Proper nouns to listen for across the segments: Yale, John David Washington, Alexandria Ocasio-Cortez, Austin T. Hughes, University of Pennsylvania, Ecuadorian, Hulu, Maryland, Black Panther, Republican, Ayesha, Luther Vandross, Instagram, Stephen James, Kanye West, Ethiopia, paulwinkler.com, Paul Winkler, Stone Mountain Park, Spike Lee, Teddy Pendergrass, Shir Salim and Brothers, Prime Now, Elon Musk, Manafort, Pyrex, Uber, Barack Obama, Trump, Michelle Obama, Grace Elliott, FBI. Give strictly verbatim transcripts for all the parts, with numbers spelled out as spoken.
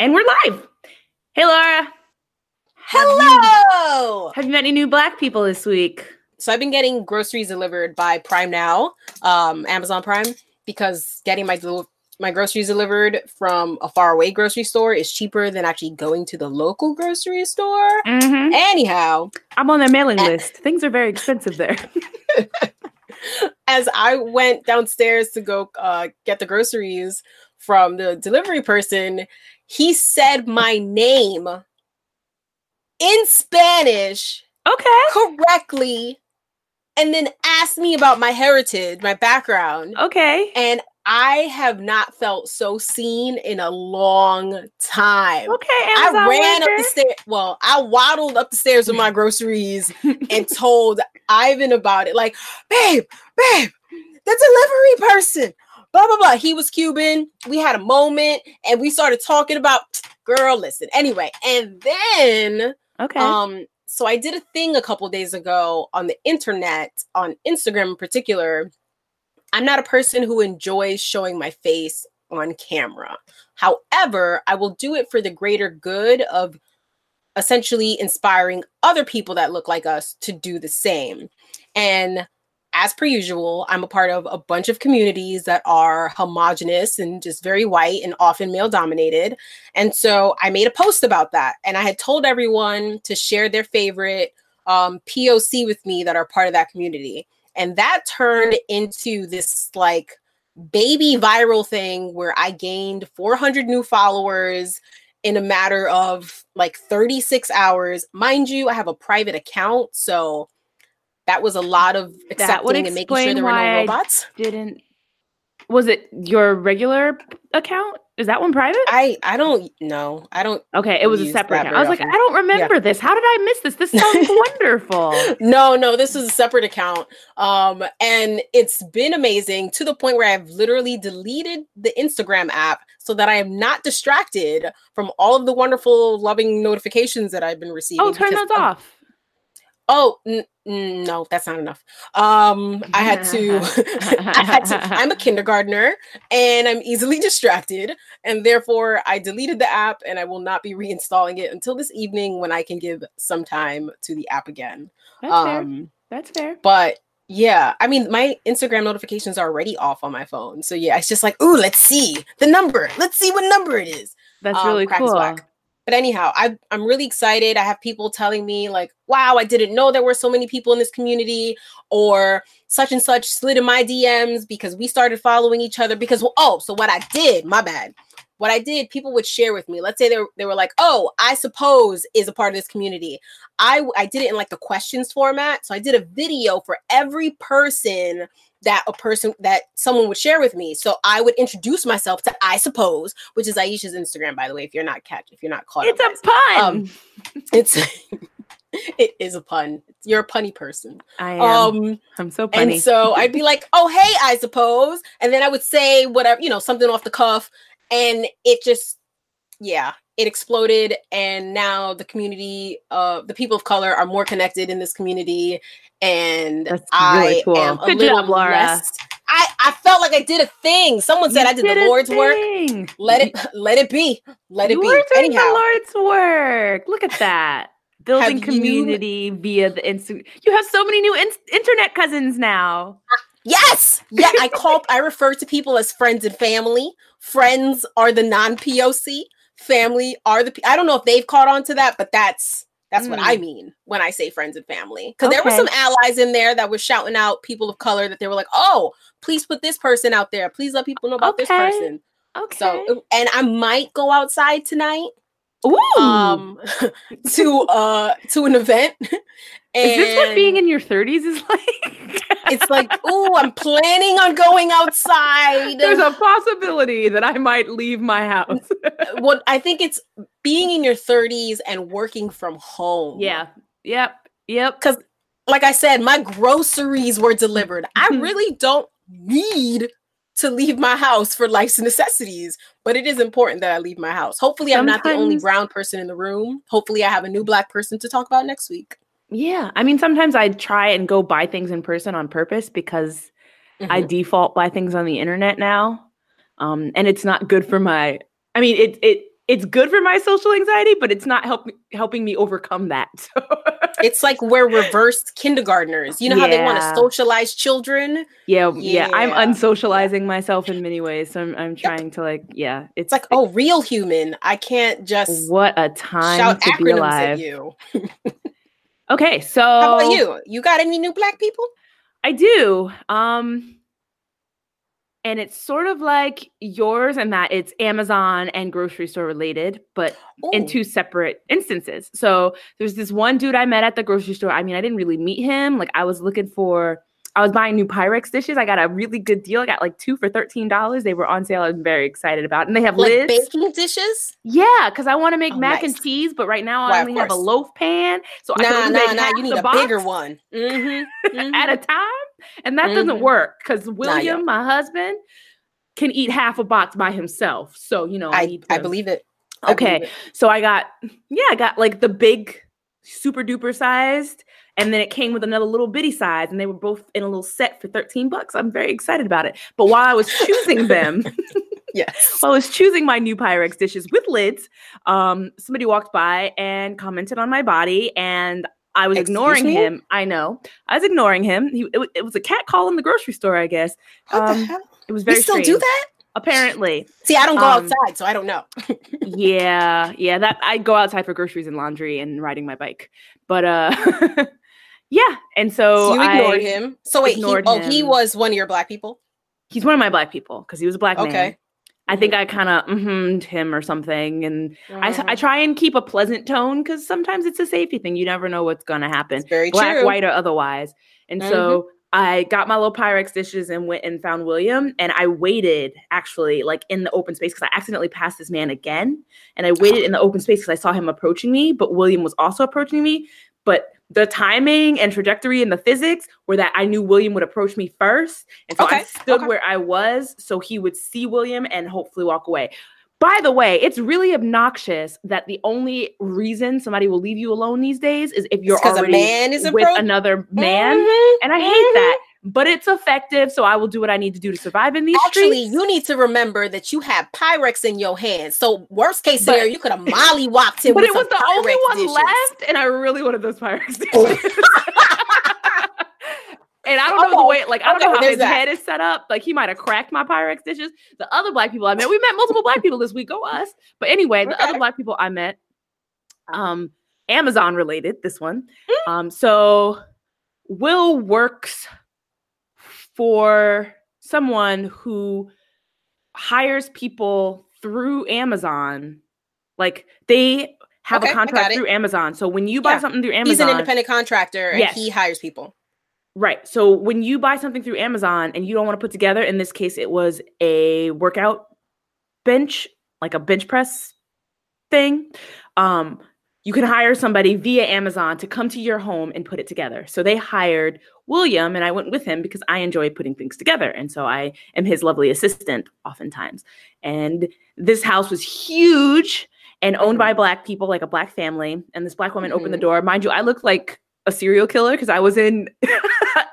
And we're live. Hey, Laura. Hello. Have you, have you met any new Black people this week? So I've been getting groceries delivered by Prime Now, um, Amazon Prime, because getting my del- my groceries delivered from a faraway grocery store is cheaper than actually going to the local grocery store. Mm-hmm. Anyhow. I'm on their mailing and- list. Things are very expensive there. As I went downstairs to go uh, get the groceries from the delivery person, he said my name in Spanish okay. correctly and then asked me about my heritage, my background. Okay. And I have not felt so seen in a long time. Okay, Amazon I ran worker. up the stairs. Well, I waddled up the stairs with my groceries and told Ivan about it. Like, babe, babe, the delivery person, blah, blah, blah. He was Cuban. We had a moment and we started talking about, girl, listen. Anyway, and then, okay. um, so I did a thing a couple days ago on the internet, on Instagram in particular. I'm not a person who enjoys showing my face on camera. However, I will do it for the greater good of essentially inspiring other people that look like us to do the same. And as per usual, I'm a part of a bunch of communities that are homogenous and just very white and often male dominated. And so I made a post about that. And I had told everyone to share their favorite um, P O C with me that are part of that community. And that turned into this like baby viral thing where I gained four hundred new followers in a matter of like thirty-six hours. Mind you, I have a private account, so that was a lot of accepting and making sure there were no robots. I didn't was it your regular account? Is that one private? I, I don't know. I don't. Okay, it was a separate account. I was often. like, I don't remember yeah. this. How did I miss this? This sounds wonderful. No, no, this is a separate account. Um, and it's been amazing to the point where I've literally deleted the Instagram app so that I am not distracted from all of the wonderful, loving notifications that I've been receiving. Oh, turn those of- off. Oh, n- n- no, that's not enough. Um, I had to, I had to, I'm a kindergartner and I'm easily distracted and therefore I deleted the app and I will not be reinstalling it until this evening when I can give some time to the app again. That's um, fair. That's fair. But yeah, I mean, my Instagram notifications are already off on my phone. So yeah, it's just like, ooh, let's see the number. Let's see what number it is. That's um, really cool. Black. But anyhow, I, I'm really excited. I have people telling me like, wow, I didn't know there were so many people in this community, or such and such slid in my D Ms because we started following each other because, well, oh, so what I did, my bad. What I did, people would share with me. Let's say they were, they were like, oh, I suppose is a part of this community. I, I did it in like the questions format. So I did a video for every person that a person that someone would share with me. So I would introduce myself to I suppose, which is Ayesha's Instagram, by the way, if you're not catch, if you're not caught. It's up, a pun. Um, it's it is a pun. You're a punny person. I am. Um, I'm so punny. And so I'd be like, oh, hey, I suppose. And then I would say whatever, you know, something off the cuff. And it just, yeah, it exploded. And now the community, uh, the people of color are more connected in this community. And really I cool. am a Good little job, Laura. Less. I, I felt like I did a thing. Someone said you I did, did the Lord's thing. work. Let it let it be. Let you it be. Were doing Anyhow. the Lord's work. Look at that. Building have community you... via the Instagram. You have so many new in- internet cousins now. Yes. Yeah, I call I refer to people as friends and family. Friends are the non-P O C. Family are the P- I don't know if they've caught on to that, but that's that's mm. what I mean when I say friends and family. Because okay. there were some allies in there that were shouting out people of color that they were like, oh, please put this person out there. Please let people know about okay. this person. Okay. So and I might go outside tonight. Ooh. Um to uh to an event. And is this what being in your thirties is like? It's like, ooh, I'm planning on going outside. There's a possibility that I might leave my house. Well, I think it's being in your thirties and working from home. Yeah. Yep. Yep. Because, like I said, my groceries were delivered. Mm-hmm. I really don't need to leave my house for life's necessities, but it is important that I leave my house. Hopefully, Sometimes. I'm not the only brown person in the room. Hopefully, I have a new Black person to talk about next week. Yeah. I mean, sometimes I try and go buy things in person on purpose because mm-hmm. I default buy things on the internet now. Um, and it's not good for my, I mean, it, it, it's good for my social anxiety, but it's not help, helping me overcome that. So. It's like we're reverse kindergartners. You know yeah. how they want to socialize children? Yeah, yeah, yeah. I'm unsocializing myself in many ways. So I'm, I'm trying yep. to like, yeah. It's, it's like, oh, real human. I can't just what a time shout to acronyms be alive. At you. Okay, so. How about you? You got any new Black people? I do. Um, and it's sort of like yours in that it's Amazon and grocery store related, but Ooh. in two separate instances. So there's this one dude I met at the grocery store. I mean, I didn't really meet him. Like I was looking for, I was buying new Pyrex dishes. I got a really good deal. I got like two for thirteen dollars. They were on sale. I was very excited about it. And they have like lids. Baking dishes? Yeah, because I want to make oh, mac nice. and cheese, but right now well, I only have a loaf pan. So nah, I can only nah, make nah, half you need the a box bigger one. Mm-hmm, mm-hmm. at a time. And that mm-hmm. doesn't work because William, my husband, can eat half a box by himself. So, you know, I, I, need to... I believe it. I okay. Believe it. So I got, yeah, I got like the big super duper sized. And then it came with another little bitty size. And they were both in a little set for thirteen bucks. I'm very excited about it. But while I was choosing them, yes, while I was choosing my new Pyrex dishes with lids, um, somebody walked by and commented on my body. And I was Excuse ignoring me? him. I know. I was ignoring him. He, it, it was a cat call in the grocery store, I guess. What um, the hell? It was very You still strange. do that? Apparently. See, I don't go um, outside, so I don't know. yeah. Yeah. That I go outside for groceries and laundry and riding my bike. But uh, yeah. And so, so you ignored I him. So wait, he, oh, him. he was one of your Black people? He's one of my Black people because he was a Black okay. man. Okay. I think I kind of mm-hmmed him or something. And mm-hmm. I, I try and keep a pleasant tone because sometimes it's a safety thing. You never know what's going to happen. It's very Black, true. white, or otherwise. And mm-hmm. so I got my little Pyrex dishes and went and found William. And I waited actually like in the open space because I accidentally passed this man again. And I waited oh. in the open space because I saw him approaching me. But William was also approaching me. But the timing and trajectory and the physics were that I knew William would approach me first. And so okay. I stood okay. where I was so he would see William and hopefully walk away. By the way, it's really obnoxious that the only reason somebody will leave you alone these days is if you're already a man is with another man. Mm-hmm. And I hate mm-hmm. that. But it's effective, so I will do what I need to do to survive in these Actually, streets. You need to remember that you have Pyrex in your hand. So worst case scenario, you could have mollywopped him But with it was the Pyrex only one dishes. left, and I really wanted those Pyrex dishes. And I don't know oh, the way, like, I don't okay, know how his that. head is set up. Like, he might have cracked my Pyrex dishes. The other Black people I met, we met multiple Black people this week. Go us. But anyway, okay. the other Black people I met, um, Amazon related, this one. Mm-hmm. Um, so Will works... for someone who hires people through Amazon, like they have okay, a contract through Amazon. So when you buy yeah. something through Amazon, he's an independent contractor yes. and he hires people. Right. So when you buy something through Amazon and you don't want to put together, in this case, it was a workout bench, like a bench press thing. Um, You can hire somebody via Amazon to come to your home and put it together. So they hired William and I went with him because I enjoy putting things together. And so I am his lovely assistant oftentimes. And this house was huge and owned by Black people, like a Black family. And this Black woman mm-hmm. opened the door. Mind you, I looked like a serial killer because I was in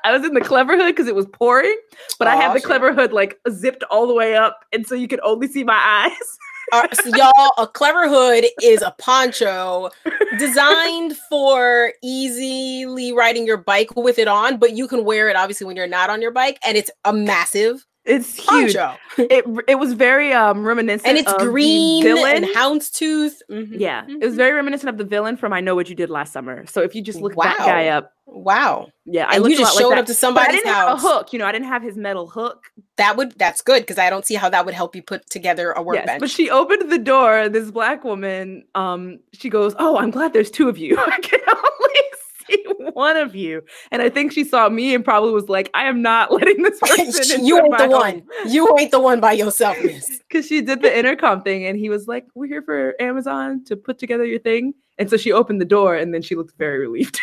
I was in the Cleverhood because it was pouring. But oh, I had the shit. Cleverhood like zipped all the way up. And so you could only see my eyes. Uh, so y'all, a Cleverhood is a poncho designed for easily riding your bike with it on, but you can wear it obviously when you're not on your bike, and it's a massive it's poncho. Huge. It it was very um reminiscent and it's of green the villain. and houndstooth. Mm-hmm. Yeah, mm-hmm. It was very reminiscent of the villain from I Know What You Did Last Summer. So if you just look wow. that guy up, wow, yeah, I and looked you just a lot showed like that. up to somebody's but I didn't house. Have a hook, you know, I didn't have his metal hook. That would that's good because I don't see how that would help you put together a workbench. Yes, but she opened the door. This Black woman, um, she goes, "Oh, I'm glad there's two of you. I can only see one of you." And I think she saw me and probably was like, "I am not letting this person." you into ain't my the home. one. You ain't the one by yourself, miss. Because she did the intercom thing, and he was like, "We're here for Amazon to put together your thing." And so she opened the door, and then she looked very relieved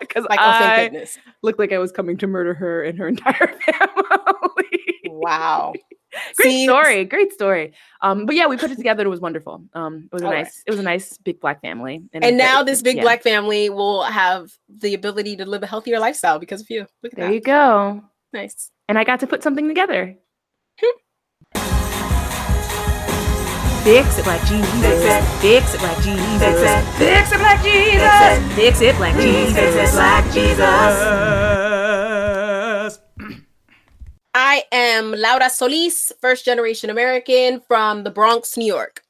because like, oh, I goodness. looked like I was coming to murder her and her entire family. Wow, great See, story, great story. Um, but yeah, we put it together. It was wonderful. Um, it was a nice, right. it was a nice big Black family. And, and now this big yeah. Black family will have the ability to live a healthier lifestyle because of you. Look at there that. you go. Nice. And I got to put something together. Fix it like Jesus. Fix it like Jesus. Fix it like Jesus. Fix it like Jesus. Fix it like Jesus. I am Laura Solis, first generation American from the Bronx, New York.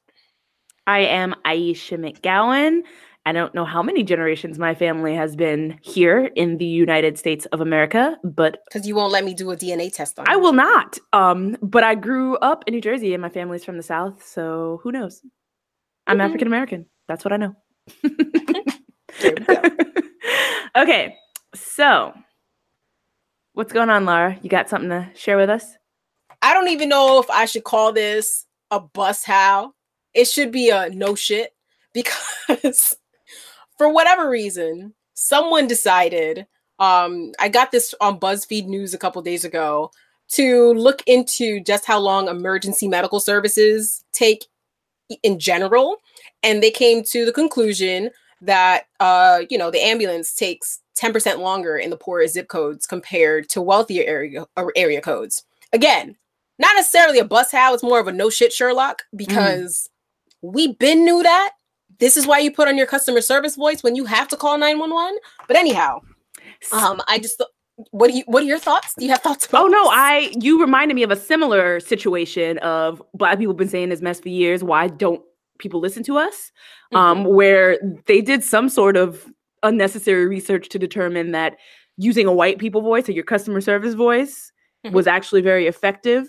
I am Ayesha McGowan. I don't know how many generations my family has been here in the United States of America, but... Because you won't let me do a D N A test on you. I will not. Um, but I grew up in New Jersey and my family's from the South, so who knows? I'm mm-hmm. African-American. That's what I know. There we go. Okay, so what's going on, Laura? You got something to share with us? I don't even know if I should call this a bus how. It should be a no shit because... For whatever reason, someone decided, um, I got this on BuzzFeed News a couple days ago, to look into just how long emergency medical services take in general. And they came to the conclusion that, uh, you know, the ambulance takes ten percent longer in the poorest zip codes compared to wealthier area, area codes. Again, not necessarily a bus how, it's more of a no shit Sherlock, because mm. we been knew that. This is why you put on your customer service voice when you have to call nine one one. But anyhow, um, I just th- what do you what are your thoughts? Do you have thoughts about Oh no, this? I you reminded me of a similar situation of Black people been saying this mess for years. Why don't people listen to us? Mm-hmm. Um, where they did some sort of unnecessary research to determine that using a white people voice or your customer service voice mm-hmm. was actually very effective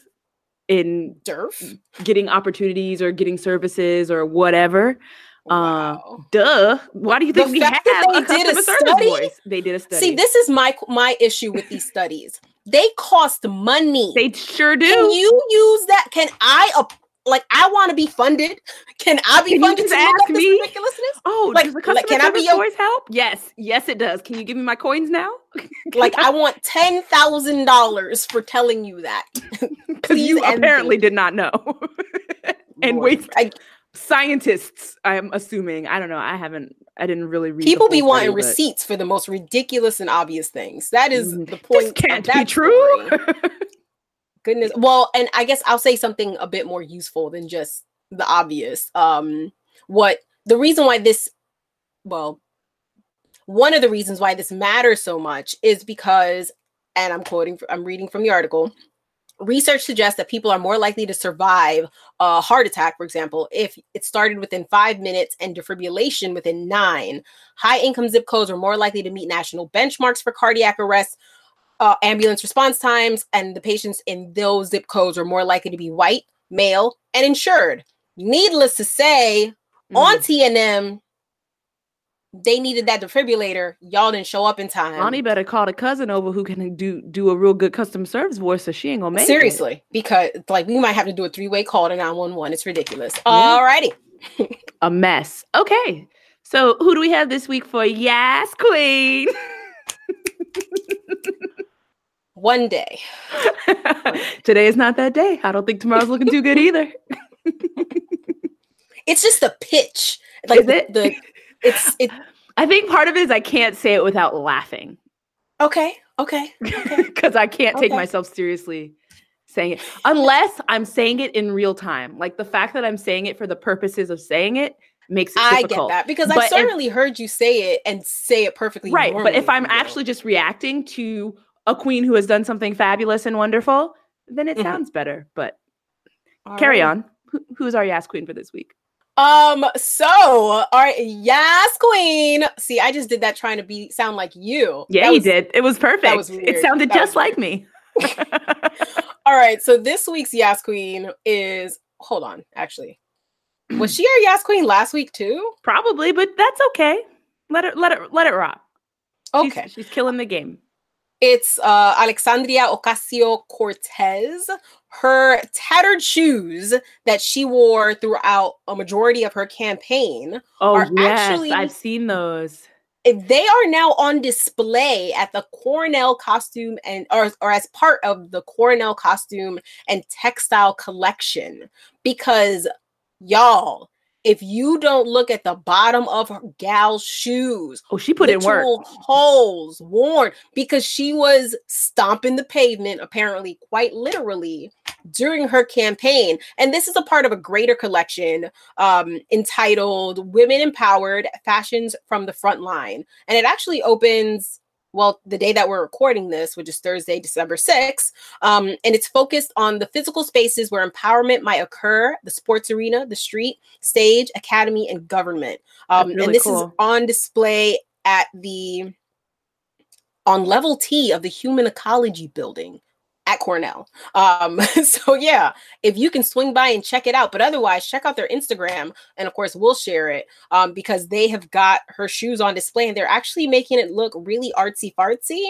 in Durf. getting opportunities or getting services or whatever. Wow. Uh, duh. Why do you think the we have a customer service voice? They did a study. See, this is my my issue with these studies. They cost money. They sure do. Can you use that? Can I uh, like? I want to be funded. Can I be can funded? You just to ask me. Ridiculousness? Oh, like, does the customer like, can service I be voice your... help? Yes, yes, it does. Can you give me my coins now? Like, I want ten thousand dollars for telling you that because you apparently me. did not know and Lord, wait. I, Scientists, I'm assuming. I don't know. I haven't, I didn't really read. People be wanting thing, but... receipts for the most ridiculous and obvious things. That is mm, the point. This can't be true. Goodness. Well, and I guess I'll say something a bit more useful than just the obvious. Um, what the reason why this, well, one of the reasons why this matters so much is because, and I'm quoting, I'm reading from the article. Research suggests that people are more likely to survive a heart attack, for example, if it started within five minutes and defibrillation within nine. High-income zip codes are more likely to meet national benchmarks for cardiac arrest, uh, ambulance response times, and the patients in those zip codes are more likely to be white, male, and insured. Needless to say, mm. on T N M, they needed that defibrillator. Y'all didn't show up in time. Lonnie better call the cousin over who can do do a real good customer service voice, so she ain't gonna make Seriously, it. Seriously, because like we might have to do a three-way call to nine one one. It's ridiculous. Yeah. Alrighty. A mess. Okay. So who do we have this week for Yas Queen? One day. Today is not that day. I don't think tomorrow's looking too good either. It's just the pitch. Like is it? the It's, it, I think part of it is I can't say it without laughing. Okay, okay. Because I can't take okay. myself seriously saying it. Unless I'm saying it in real time. Like the fact that I'm saying it for the purposes of saying it makes it I difficult. I get that. Because but I certainly if, heard you say it and say it perfectly. Right, normally, but if I'm you know. actually just reacting to a queen who has done something fabulous and wonderful, then it mm-hmm. sounds better. But All carry right. on. Who, who's our Yas Queen for this week? Um, so, all right, yes, queen. See, I just did that trying to be, sound like you. Yeah, was, you did. It was perfect. That was weird. It sounded that just like me. All right. So this week's Yas Queen is, hold on, actually. Was she our Yas Queen last week too? Probably, but that's okay. Let it, let it, let it rock. Okay. She's, she's killing the game. It's uh, Alexandria Ocasio-Cortez. Her tattered shoes that she wore throughout a majority of her campaign oh, are yes, actually... I've seen those. They are now on display at the Cornell Costume and... Or, or as part of the Cornell Costume and Textile Collection. Because, y'all, if you don't look at the bottom of her gal's shoes... Oh, she put in work. Holes worn because she was stomping the pavement, apparently quite literally, during her campaign. And this is a part of a greater collection um, entitled Women Empowered, Fashions from the Front Line. And it actually opens, well, the day that we're recording this, which is Thursday, December sixth, um, and it's focused on the physical spaces where empowerment might occur, the sports arena, the street, stage, academy, and government. Um, really and this cool. is on display at the, on level T of the Human Ecology Building at Cornell. Um, so yeah, if you can swing by and check it out, but otherwise check out their Instagram. And of course we'll share it um, because they have got her shoes on display and they're actually making it look really artsy fartsy.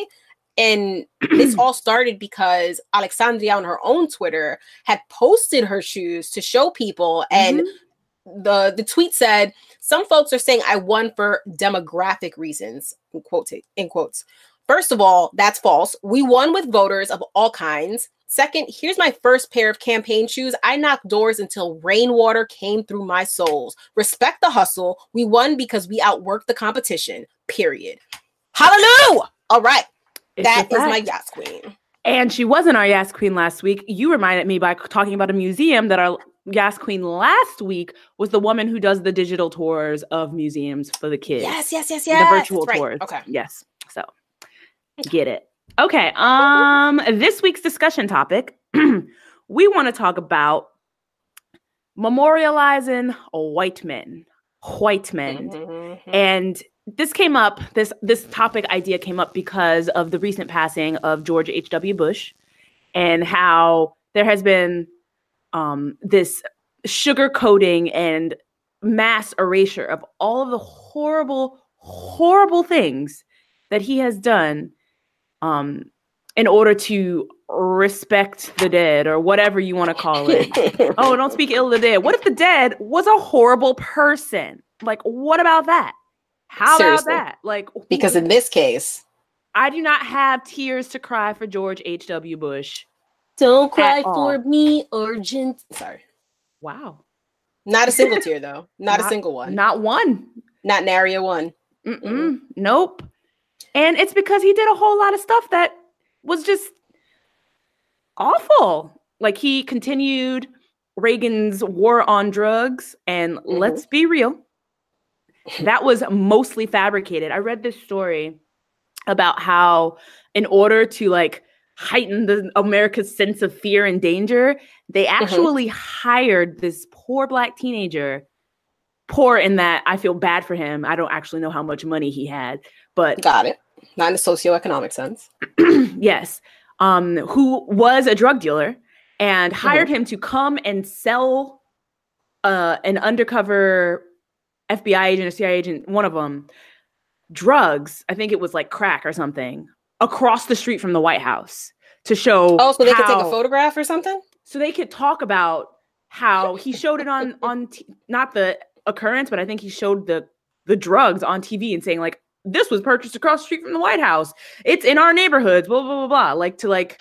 And this all started because Alexandria on her own Twitter had posted her shoes to show people. And mm-hmm. the, the tweet said, some folks are saying I won for demographic reasons, in quotes, in quotes. First of all, that's false. We won with voters of all kinds. Second, here's my first pair of campaign shoes. I knocked doors until rainwater came through my soles. Respect the hustle. We won because we outworked the competition, period. Hallelujah. All right. It's that is my Yas Queen. And she wasn't our Yas Queen last week. You reminded me by talking about a museum that our Yas Queen last week was the woman who does the digital tours of museums for the kids. Yes, yes, yes, yes. The virtual right. tours. Okay. Yes. So. Get it. Okay. Um, this week's discussion topic, we want to talk about memorializing white men, white men. Mm-hmm. And this came up, this, this topic idea came up because of the recent passing of George H. W. Bush and how there has been um, this sugarcoating and mass erasure of all of the horrible, horrible things that he has done Um, in order to respect the dead or whatever you want to call it. Oh, don't speak ill of the dead. What if the dead was a horrible person? Like, what about that? How Seriously. About that? Like, because in this case, I do not have tears to cry for George H W. Bush. Don't cry for me, urgent. Sorry. Wow. Not a single tear, though. Not, not a single one. Not one. Not nary a one. Mm-mm. Mm-mm. Nope. And it's because he did a whole lot of stuff that was just awful. Like, he continued Reagan's war on drugs. And mm-hmm. let's be real, that was mostly fabricated. I read this story about how in order to, like, heighten the America's sense of fear and danger, they actually mm-hmm. hired this poor black teenager. Poor in that I feel bad for him. I don't actually know how much money he had. But got it. Not in a socioeconomic sense. Yes. Um, who was a drug dealer and hired mm-hmm. him to come and sell uh, an undercover F B I agent, a C I A agent, one of them, drugs. I think it was like crack or something across the street from the White House to show. Oh, so they how, could take a photograph or something? So they could talk about how he showed it on, on t- not the occurrence, but I think he showed the, the drugs on T V and saying, like, this was purchased across the street from the White House. It's in our neighborhoods, blah, blah, blah, blah. Like, to, like,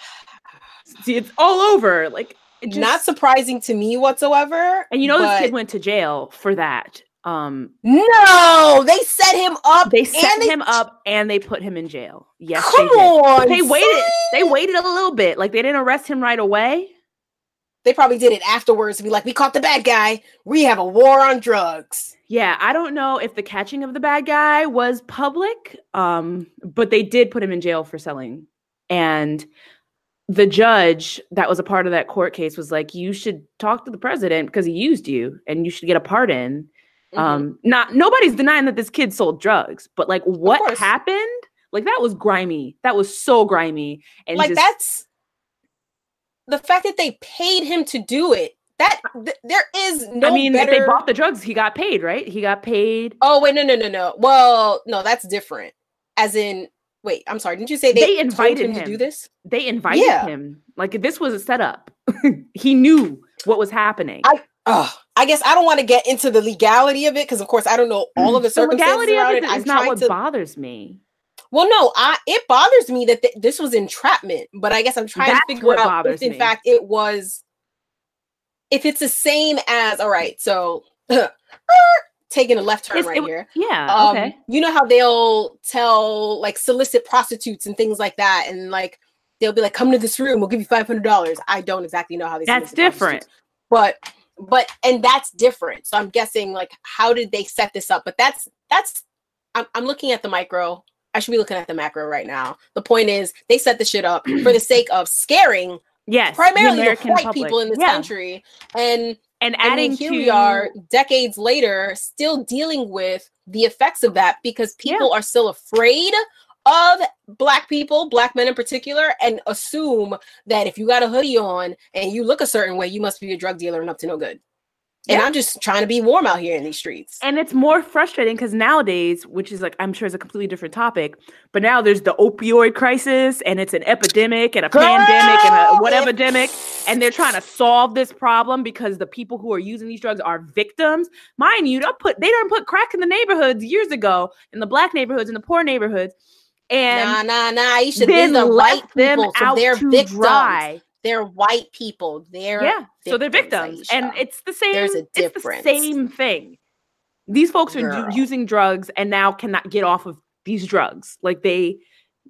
see, it's all over. Like, it just, not surprising to me whatsoever. And you know, but... this kid went to jail for that. Um, no, they set him up. They set they... him up and they put him in jail. Yes, Come they did. On, they waited. Son. They waited a little bit. Like, they didn't arrest him right away. They probably did it afterwards to be like, we caught the bad guy. We have a war on drugs. Yeah, I don't know if the catching of the bad guy was public, um, but they did put him in jail for selling. And the judge that was a part of that court case was like, you should talk to the president because he used you and you should get a pardon. Mm-hmm. Um, not nobody's denying that this kid sold drugs, but like what happened? Like, that was grimy. That was so grimy. And like just- that's... The fact that they paid him to do it, that th- there is no I mean, better... if they bought the drugs, he got paid, right? He got paid. Oh, wait, no, no, no, no. Well, no, that's different. As in, wait, I'm sorry. Didn't you say they, they invited him, him to do this? They invited yeah. him. Like, this was a setup. He knew what was happening. I, uh, I guess I don't want to get into the legality of it because, of course, I don't know all of the circumstances the legality around of it. It. It's not what to... bothers me. Well, no, I, it bothers me that th- this was entrapment, but I guess I'm trying That's to figure out if, in me. fact, it was, if it's the same as, all right, so uh, taking a left turn it's, right it, here. Yeah, um, okay. You know how they'll tell, like, solicit prostitutes and things like that, and, like, they'll be like, come to this room, we'll give you five hundred dollars. I don't exactly know how they. That's different. But, but, and that's different. So I'm guessing, like, how did they set this up? But that's, that's, I'm, I'm looking at the micro. I should be looking at the macro right now. The point is, they set the shit up for the sake of scaring yes, primarily the, the white public. People in this yeah. country. And, and adding and here to... we are decades later, still dealing with the effects of that because people yeah. are still afraid of black people, black men in particular, and assume that if you got a hoodie on and you look a certain way, you must be a drug dealer and up to no good. And yeah. I'm just trying to be warm out here in these streets. And it's more frustrating because nowadays, which is like, I'm sure is a completely different topic, but now there's the opioid crisis and it's an epidemic and a Girl! pandemic and a whatever demic. And they're trying to solve this problem because the people who are using these drugs are victims. Mind you, they'll put, they don't put crack in the neighborhoods years ago, in the black neighborhoods, in the poor neighborhoods. And nah, nah, nah. You should then the white people. So they're victims. Dry. They're white people. They're yeah. victims, so they're victims, Ayesha. And it's the same. There's a difference. It's the same thing. These folks Girl. are d- using drugs and now cannot get off of these drugs, like they,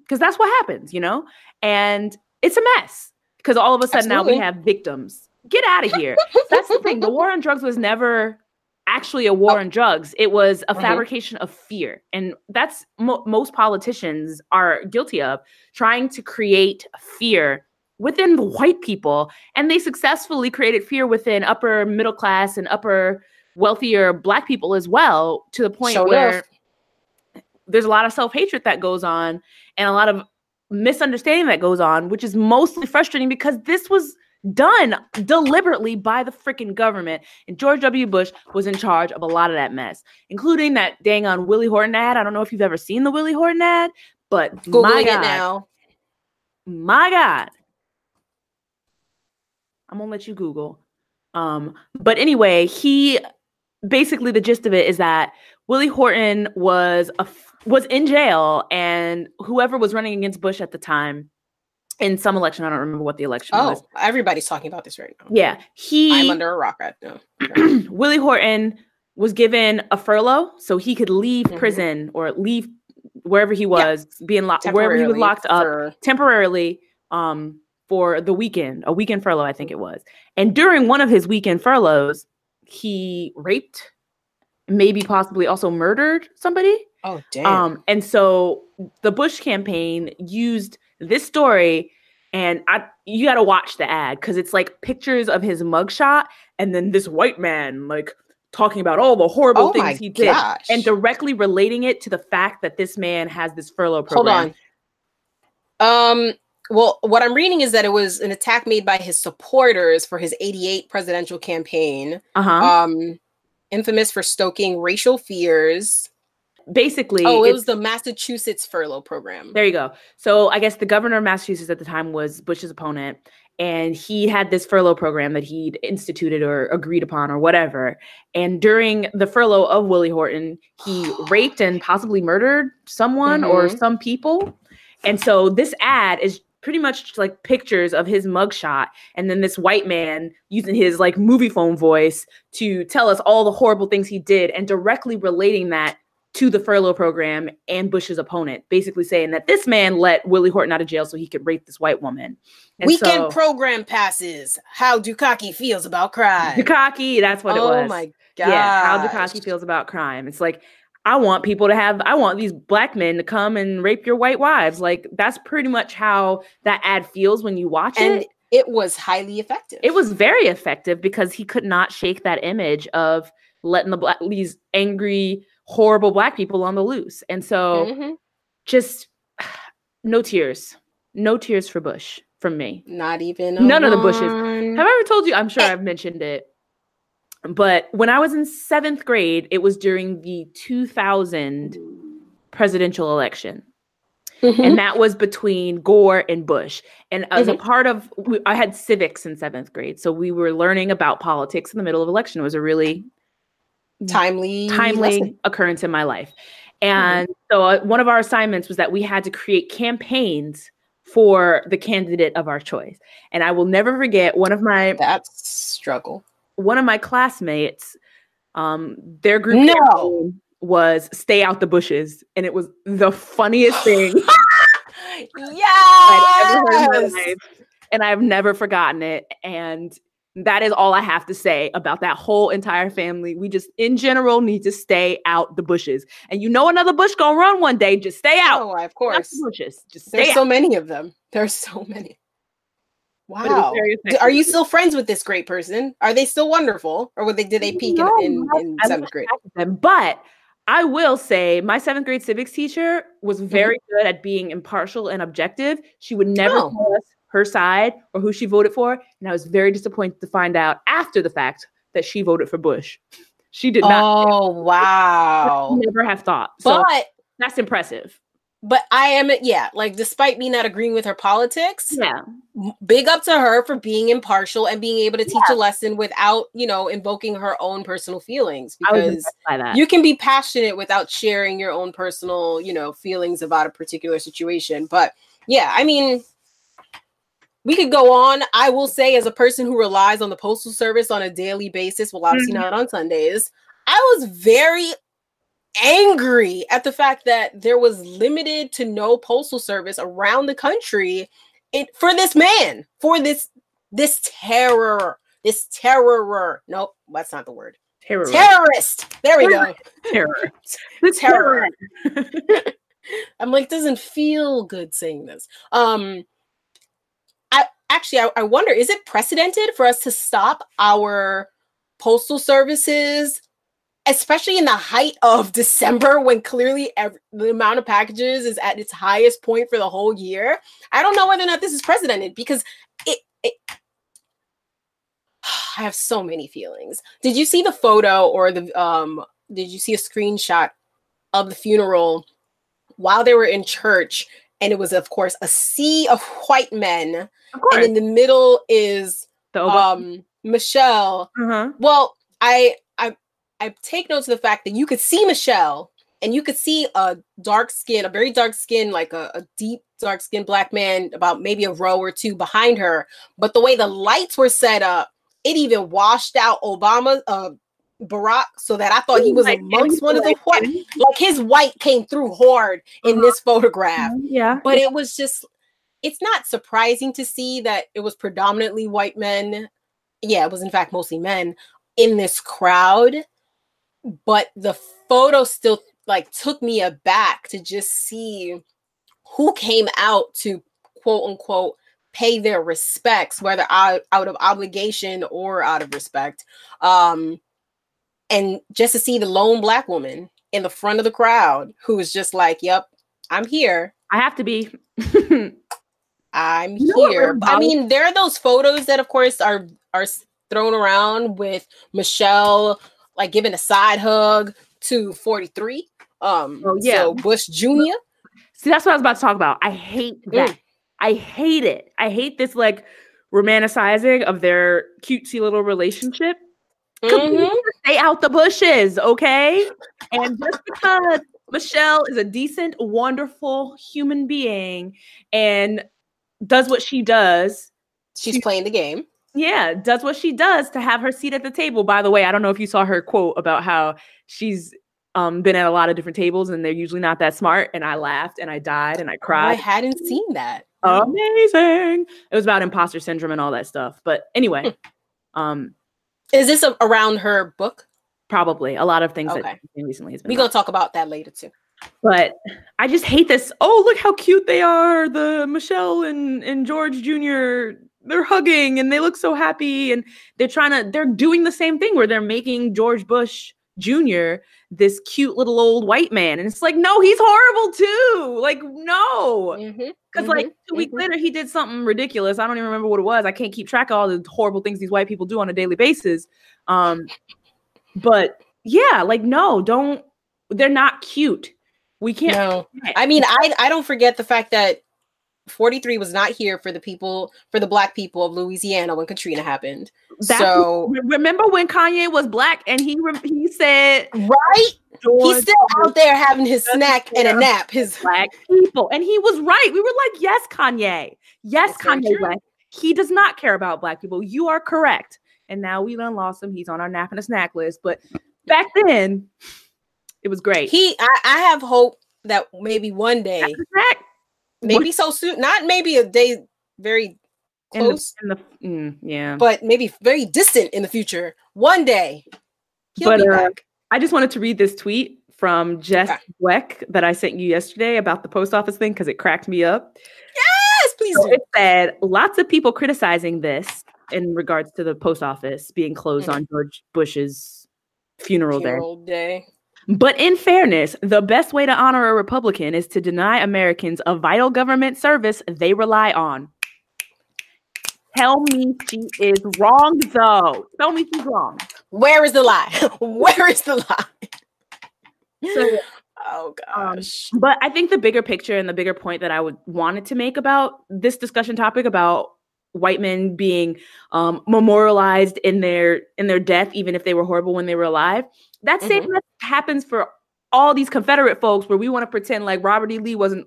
because that's what happens, you know. And it's a mess because all of a sudden Absolutely. now we have victims. Get out of here. That's the thing. The war on drugs was never actually a war oh. on drugs. It was a fabrication mm-hmm. of fear, and that's mo- most politicians are guilty of, trying to create fear within the white people, and they successfully created fear within upper middle class and upper wealthier black people as well, to the point Show where off. there's a lot of self-hatred that goes on and a lot of misunderstanding that goes on, which is mostly frustrating because this was done deliberately by the freaking government. And George W. Bush was in charge of a lot of that mess, including that dang on Willie Horton ad. I don't know if you've ever seen the Willie Horton ad, but Googling my God, it now. my God. I'm gonna let you Google. Um, but anyway, he basically, the gist of it is that Willie Horton was a, was in jail, and whoever was running against Bush at the time in some election, I don't remember what the election oh, was. Oh, everybody's talking about this right now. Yeah. He I'm under a rock right now. Willie Horton was given a furlough so he could leave mm-hmm. prison or leave wherever he was, yeah. being locked wherever he was locked up for- temporarily. Um for the weekend, a weekend furlough, I think it was. And during one of his weekend furloughs, he raped, maybe possibly also murdered somebody. Oh, damn. Um, and so the Bush campaign used this story, and I you got to watch the ad because it's like pictures of his mugshot and then this white man like talking about all the horrible oh things he gosh. did and directly relating it to the fact that this man has this furlough program. Hold on. Um. Well, what I'm reading is that it was an attack made by his supporters for his eighty-eight presidential campaign, uh-huh. um, infamous for stoking racial fears. Basically. Oh, it was the Massachusetts furlough program. There you go. So I guess the governor of Massachusetts at the time was Bush's opponent, and he had this furlough program that he'd instituted or agreed upon or whatever. And during the furlough of Willie Horton, he raped and possibly murdered someone mm-hmm. or some people. And so this ad is pretty much like pictures of his mugshot and then this white man using his like movie phone voice to tell us all the horrible things he did and directly relating that to the furlough program and Bush's opponent, basically saying that this man let Willie Horton out of jail so he could rape this white woman. And Weekend so, program passes. How Dukakis feels about crime. Dukakis, that's what oh it was. Oh my God. Yeah, how Dukakis feels about crime. It's like, I want people to have, I want these black men to come and rape your white wives. Like, that's pretty much how that ad feels when you watch and it. And it was highly effective. It was very effective because he could not shake that image of letting the black, these angry, horrible black people on the loose. And so mm-hmm. just no tears, no tears for Bush from me. Not even none one. of the Bushes. Have I ever told you? I'm sure I've mentioned it. But when I was in seventh grade, it was during the two thousand presidential election. Mm-hmm. And that was between Gore and Bush. And as mm-hmm. a part of, I had civics in seventh grade. So we were learning about politics in the middle of election. It was a really timely, timely lesson. occurrence in my life. And mm-hmm. so one of our assignments was that we had to create campaigns for the candidate of our choice. And I will never forget one of my... That's struggle. One of my classmates, um, their group no. was Stay Out the Bushes. And it was the funniest thing. Yes! I've ever heard in my life, and I've never forgotten it. And that is all I have to say about that whole entire family. We just, in general, need to stay out the bushes. And you know another bush gonna run one day. Just stay out. Oh, of course. The bushes. Just stay There's out. so many of them. There's so many. Wow. Are you still friends with this great person? Are they still wonderful? Or were they, did they peak no, in, in, in seventh grade? But I will say my seventh grade civics teacher was very mm-hmm. good at being impartial and objective. She would never oh. tell us her side or who she voted for. And I was very disappointed to find out after the fact that she voted for Bush. She did not. Oh, wow. I never have thought. So but that's impressive. But I am, yeah, like despite me not agreeing with her politics, yeah, big up to her for being impartial and being able to teach yeah. a lesson without, you know, invoking her own personal feelings. Because you can be passionate without sharing your own personal, you know, feelings about a particular situation. But yeah, I mean, we could go on. I will say, as a person who relies on the Postal Service on a daily basis, well, obviously mm-hmm. not on Sundays, I was very angry at the fact that there was limited to no postal service around the country it, for this man, for this this terror, this terrorer. Nope, that's not the word. Terror. Terrorist. There we terror. go. Terror. The terror. terror. I'm like, doesn't feel good saying this. Um, I actually, I, I wonder, is it precedented for us to stop our postal services? Especially in the height of December, when clearly every, the amount of packages is at its highest point for the whole year. I don't know whether or not this is precedented because it, it, I have so many feelings. Did you see the photo or the, um, did you see a screenshot of the funeral while they were in church? And it was, of course, a sea of white men. Of course. And in the middle is the um, Michelle. Uh-huh. Well, I, I, I take note of the fact that you could see Michelle and you could see a dark skin, a very dark skin, like a, a deep dark skinned black man about maybe a row or two behind her. But the way the lights were set up, it even washed out Obama, uh, Barack, so that I thought he was like amongst one of the white. Like his white came through hard in uh-huh. this photograph. Yeah. But it was just, it's not surprising to see that it was predominantly white men. Yeah, it was in fact mostly men in this crowd. But the photo still like took me aback to just see who came out to quote unquote pay their respects, whether out, out of obligation or out of respect. Um, and just to see the lone black woman in the front of the crowd who was just like, yep, I'm here. I have to be. I'm you here. I mean, there are those photos that, of course, are are thrown around with Michelle like giving a side hug to forty-three. Um, oh, yeah. So Bush Junior See, that's what I was about to talk about. I hate that. Mm. I hate it. I hate this like romanticizing of their cutesy little relationship. Mm-hmm. Stay out the bushes, okay? And just because Michelle is a decent, wonderful human being and does what she does. She's she- playing the game. Yeah, does what she does to have her seat at the table. By the way, I don't know if you saw her quote about how she's um, been at a lot of different tables and they're usually not that smart. And I laughed and I died and I cried. Oh, I hadn't seen that. Amazing. It was about imposter syndrome and all that stuff. But anyway. um, Is this a- around her book? Probably. A lot of things okay. that recently has been We're going to talk about that later too. But I just hate this. Oh, look how cute they are. The Michelle and, and George Junior They're hugging and they look so happy and they're trying to, they're doing the same thing where they're making George Bush Junior this cute little old white man. And it's like, no, he's horrible too. Like, no. Because mm-hmm, mm-hmm, like two weeks mm-hmm. later, he did something ridiculous. I don't even remember what it was. I can't keep track of all the horrible things these white people do on a daily basis. Um, but yeah, like, no, don't, they're not cute. We can't. No. I mean, I I don't forget the fact that forty-three was not here for the people, for the black people of Louisiana when Katrina happened. That, so remember when Kanye was black and he re- he said, right? George, he's still out there having his snack and a nap. His black people, and he was right. We were like, yes, Kanye, yes, That's Kanye West. He does not care about black people. You are correct. And now we done lost him. He's on our nap and a snack list. But back then, it was great. He, I, I have hope that maybe one day. Maybe what? So soon. Not maybe a day very close. In the, in the, mm, yeah. But maybe very distant in the future. One day. He'll but, be uh, back. I just wanted to read this tweet from Jess okay. Dweck that I sent you yesterday about the post office thing because it cracked me up. Yes, please so do. It said, lots of people criticizing this in regards to the post office being closed mm. on George Bush's funeral, funeral day. day. But in fairness, the best way to honor a Republican is to deny Americans a vital government service they rely on. Tell me she is wrong, though. Tell me she's wrong. Where is the lie? Where is the lie? So, oh, gosh. Um, but I think the bigger picture and the bigger point that I would wanted to make about this discussion topic about white men being um, memorialized in their in their death, even if they were horrible when they were alive. That mm-hmm. same happens for all these Confederate folks where we want to pretend like Robert E. Lee wasn't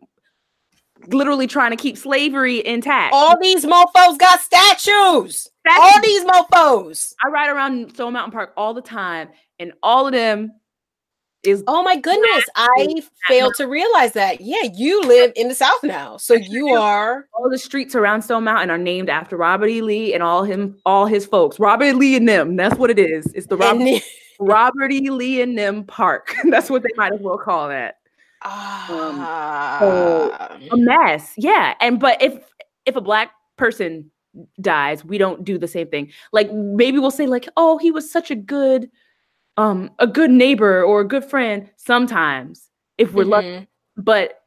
literally trying to keep slavery intact. All these mofos got statues. statues. All these mofos. I ride around Stone Mountain Park all the time, and all of them is... Oh, my goodness. I failed to realize that. Yeah, you live in the South now, so you are... All the streets around Stone Mountain are named after Robert E. Lee and all him, all his folks. Robert E. Lee and them. That's what it is. It's the Robert E. Robert E. Lee and them Park. That's what they might as well call that. Ah, um, so a mess. Yeah. And but if if a black person dies, we don't do the same thing. Like maybe we'll say like, oh, he was such a good, um, a good neighbor or a good friend. Sometimes, if we're mm-hmm. lucky, but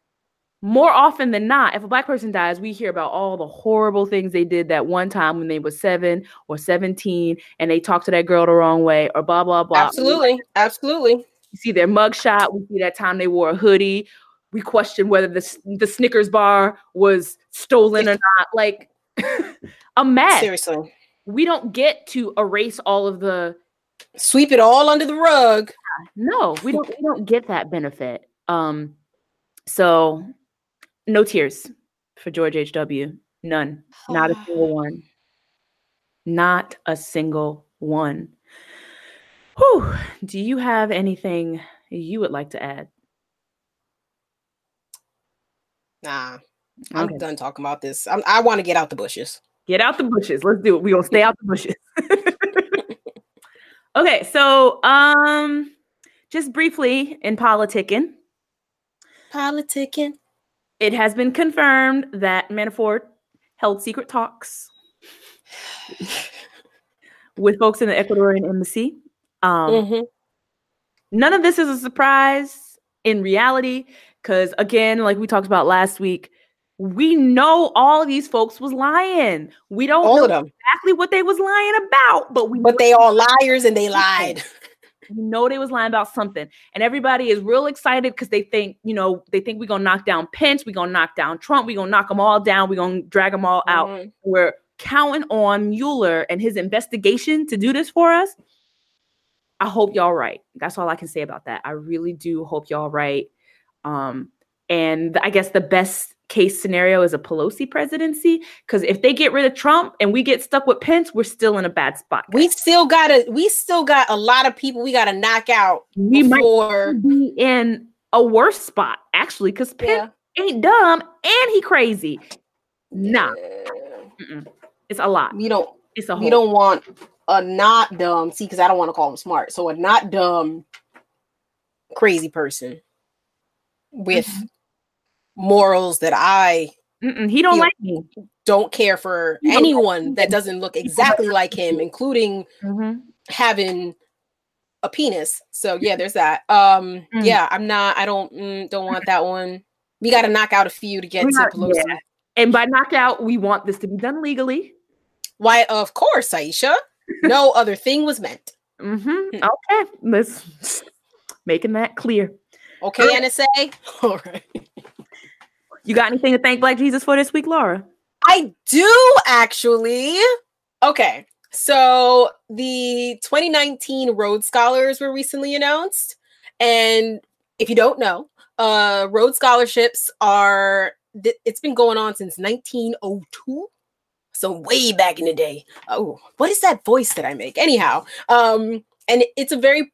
more often than not, if a black person dies, we hear about all the horrible things they did that one time when they were seven or seventeen and they talked to that girl the wrong way or blah, blah, blah. Absolutely. Absolutely. You see their mugshot. We see that time they wore a hoodie. We question whether the, the Snickers bar was stolen or not. Like a mess. Seriously. We don't get to erase all of the... Sweep it all under the rug. No, we don't, we don't get that benefit. Um, so... No tears for George H W. None. Not a single one. Not a single one. Whew. Do you have anything you would like to add? Nah. I'm okay. done talking about this. I'm, I want to get out the bushes. Get out the bushes. Let's do it. We're going to stay out the bushes. Okay. So um, just briefly in politicking. Politicking. It has been confirmed that Manafort held secret talks with folks in the Ecuadorian embassy. Um, mm-hmm. None of this is a surprise in reality, because again, like we talked about last week, we know all of these folks was lying. We don't all know of them. exactly what they was lying about, but we but they all liars and they lied. You know they was lying about something, and everybody is real excited because they think, you know, they think we're gonna knock down Pence, we're gonna knock down Trump, we're gonna knock them all down, we're gonna drag them all out. Mm-hmm. We're counting on Mueller and his investigation to do this for us. I hope y'all right. That's all I can say about that. I really do hope y'all right. Um, and I guess the best case scenario is a Pelosi presidency, because if they get rid of Trump and we get stuck with Pence, we're still in a bad spot. We still got a we still got a lot of people we got to knock out. We before... might be in a worse spot actually, because Pence yeah. ain't dumb and he crazy. Nah, yeah. It's a lot. We don't. It's a. Whole. We don't want a not dumb. See, because I don't want to call him smart. So a not dumb, crazy person with. Mm-hmm. Morals that I Mm-mm, he don't like me. Don't care for don't anyone like that doesn't look exactly like him, including mm-hmm. having a penis. So yeah, there's that. Um, mm. yeah, I'm not. I don't mm, don't want that one. We got to knock out a few to get we to not, Pelosi. Yeah. And by knockout, we want this to be done legally. Why, of course, Ayesha. No other thing was meant. Mm-hmm. Mm. Okay, let's making that clear. Okay, um, N S A. All right. You got anything to thank Black Jesus for this week, Laura? I do, actually. Okay. So the twenty nineteen Rhodes Scholars were recently announced. And if you don't know, uh, Rhodes Scholarships are, th- it's been going on since nineteen oh two. So way back in the day. Oh, what is that voice that I make? Anyhow, um, and it's a very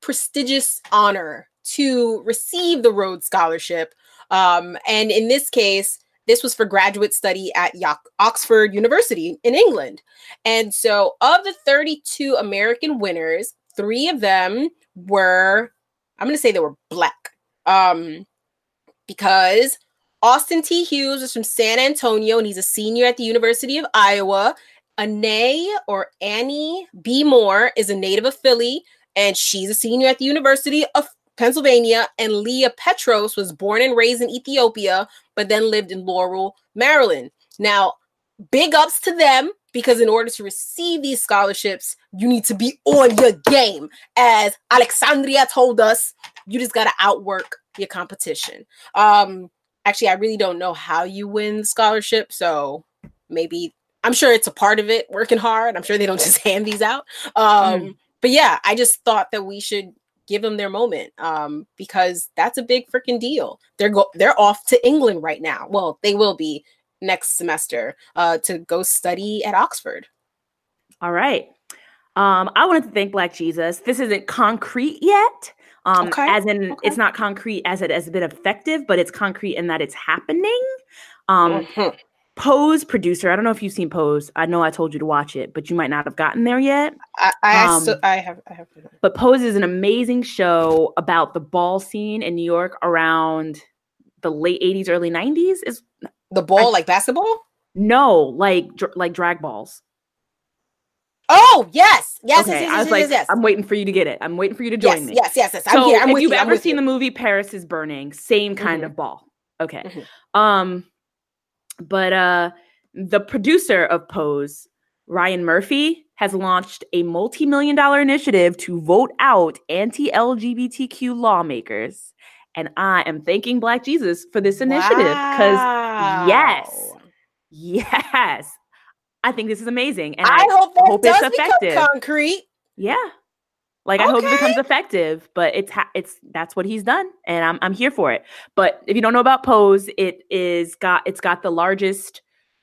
prestigious honor to receive the Rhodes Scholarship. Um, and in this case, This was for graduate study at Oxford University in England. And so of the thirty-two American winners, three of them were, I'm going to say they were Black, um, because Austin T. Hughes is from San Antonio, and he's a senior at the University of Iowa. Anay or Annie B. Moore is a native of Philly, and she's a senior at the University of Pennsylvania. And Leah Petros was born and raised in Ethiopia, but then lived in Laurel, Maryland. Now, big ups to them, because in order to receive these scholarships, you need to be on your game. As Alexandria told us, you just got to outwork your competition. Um, actually, I really don't know how you win the scholarship, so maybe, I'm sure it's a part of it, working hard. I'm sure they don't just hand these out. Um, mm. But yeah, I just thought that we should give them their moment, um, because that's a big freaking deal. They're go- they're off to England right now. Well, they will be next semester uh, to go study at Oxford. All right. Um, I wanted to thank Black Jesus. This isn't concrete yet. Um, okay. As in, okay. It's not concrete as it has been effective, but it's concrete in that it's happening. Um, mm-hmm. Pose producer, I don't know if you've seen Pose. I know I told you to watch it, but you might not have gotten there yet. I I, um, so I have. I have. But Pose is an amazing show about the ball scene in New York around the late eighties, early nineties. Is the ball I, like basketball? No, like dr- like drag balls. Oh, yes. Yes, okay. yes, yes, I was yes, like, yes, yes. I'm waiting for you to get it. I'm waiting for you to join yes, me. Yes, yes, yes. I'm so here. I'm if with you've you. ever seen you. the movie Paris is Burning, same kind mm-hmm. of ball. Okay. Mm-hmm. Um, but uh, the producer of Pose, Ryan Murphy, has launched a multi-million dollar initiative to vote out anti-L G B T Q lawmakers. And I am thanking Black Jesus for this initiative because wow. yes, yes. I think this is amazing, and I, I hope, hope it's effective. Concrete, yeah. Like okay. I hope it becomes effective, but it's ha- it's that's what he's done, and I'm I'm here for it. But if you don't know about Pose, it is got it's got the largest,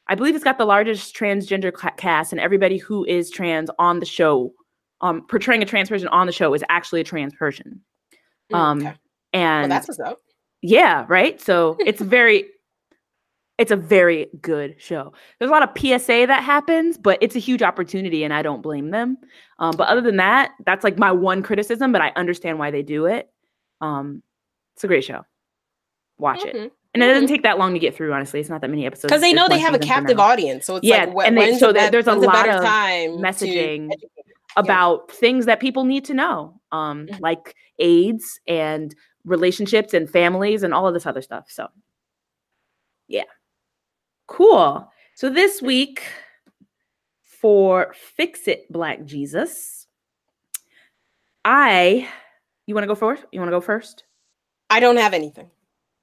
I believe it's got the largest transgender cast, and everybody who is trans on the show, um, portraying a trans person on the show is actually a trans person. Um, mm, okay. and well, that's what's up. Yeah, right. So it's very. It's a very good show. There's a lot of P S A that happens, but it's a huge opportunity, and I don't blame them. Um, but other than that, that's like my one criticism, but I understand why they do it. Um, it's a great show. Watch mm-hmm. it. And it doesn't take that long to get through, honestly. It's not that many episodes. Because they know they have a captive audience. So it's yeah, like, what, and they, so the, there's a lot of messaging about yeah. things that people need to know, um, mm-hmm. like AIDS and relationships and families and all of this other stuff. So, yeah. Cool. So this week for Fix It Black Jesus, I, you want to go first? You want to go first? I don't have anything.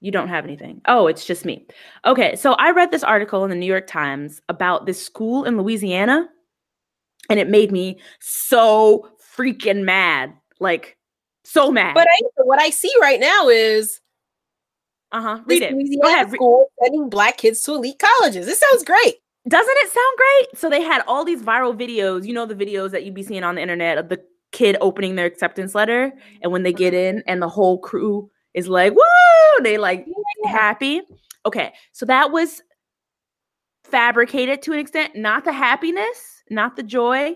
You don't have anything. Oh, it's just me. Okay. So I read this article in the New York Times about this school in Louisiana, and it made me so freaking mad. Like so mad. But I, what I see right now is Uh-huh. Read this it. Louisiana Go ahead. School sending Black kids to elite colleges. This sounds great. Doesn't it sound great? So they had all these viral videos, you know, the videos that you'd be seeing on the internet of the kid opening their acceptance letter. And when they get in and the whole crew is like, woo, they like yeah. happy. Okay. So that was fabricated to an extent, not the happiness, not the joy,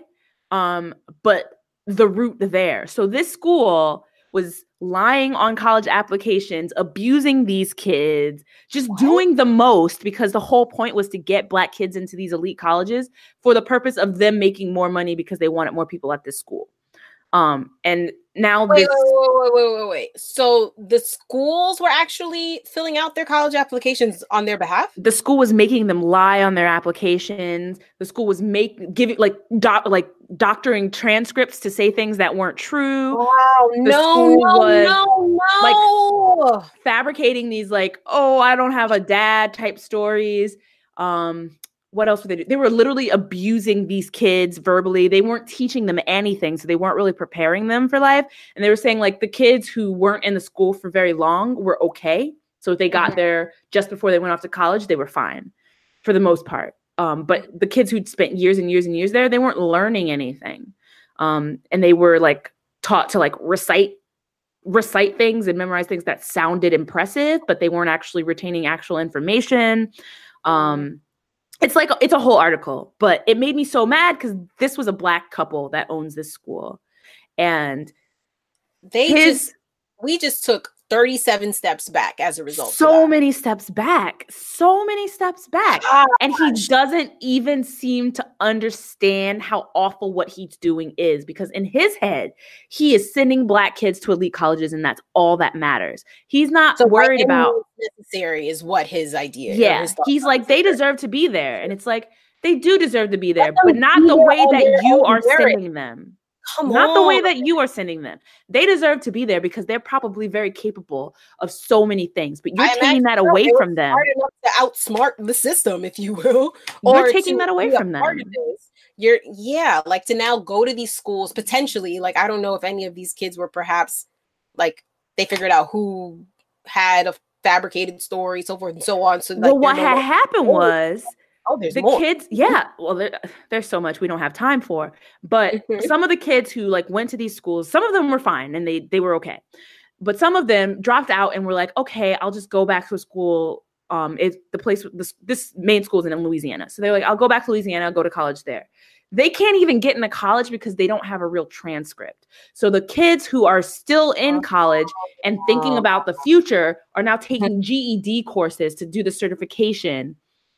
um, but the root there. So this school was lying on college applications, abusing these kids, just what? doing the most, because the whole point was to get Black kids into these elite colleges for the purpose of them making more money because they wanted more people at this school. Um, and now wait, this- wait, wait, wait, wait, wait, wait. So the schools were actually filling out their college applications on their behalf? The school was making them lie on their applications. The school was making, giving like, doc, like doctoring transcripts to say things that weren't true. Wow, the no, no, was, no, no. Like fabricating these like, oh, I don't have a dad type stories. Um, What else would they do? They were literally abusing these kids verbally. They weren't teaching them anything, so they weren't really preparing them for life. And they were saying, like, the kids who weren't in the school for very long were okay. So if they got mm-hmm. there just before they went off to college, they were fine for the most part. Um, but the kids who'd spent years and years and years there, they weren't learning anything. Um, and they were, like, taught to, like, recite recite things and memorize things that sounded impressive, but they weren't actually retaining actual information. Um, it's like, it's a whole article, but it made me so mad because this was a black couple that owns this school. And they his, just, we just took thirty-seven steps back as a result. So many steps back, so many steps back. Oh, and gosh. He doesn't even seem to understand how awful what he's doing is, because in his head, he is sending black kids to elite colleges and that's all that matters. He's not so worried about necessary is what his idea is. Yeah, he's like, they deserve to be there. And it's like, they do deserve to be there, but not the way that you are sending them. Come Not on. the way that you are sending them. They deserve to be there because they're probably very capable of so many things. But you're I taking that away from them. To outsmart the system, if you will. You're taking that away from them. You're yeah, like to now go to these schools potentially. Like I don't know if any of these kids were perhaps like they figured out who had a fabricated story, so forth and so on. So like, well, what no had more- happened was. Oh, there's the more. kids. Yeah. Well, there, there's so much we don't have time for, but some of the kids who like went to these schools, some of them were fine and they, they were okay. But some of them dropped out and were like, okay, I'll just go back to a school. Um, it's the place this, this main school is in Louisiana. So they're like, I'll go back to Louisiana. I'll go to college there. They can't even get into college because they don't have a real transcript. So the kids who are still in college and thinking about the future are now taking G E D courses to do the certification.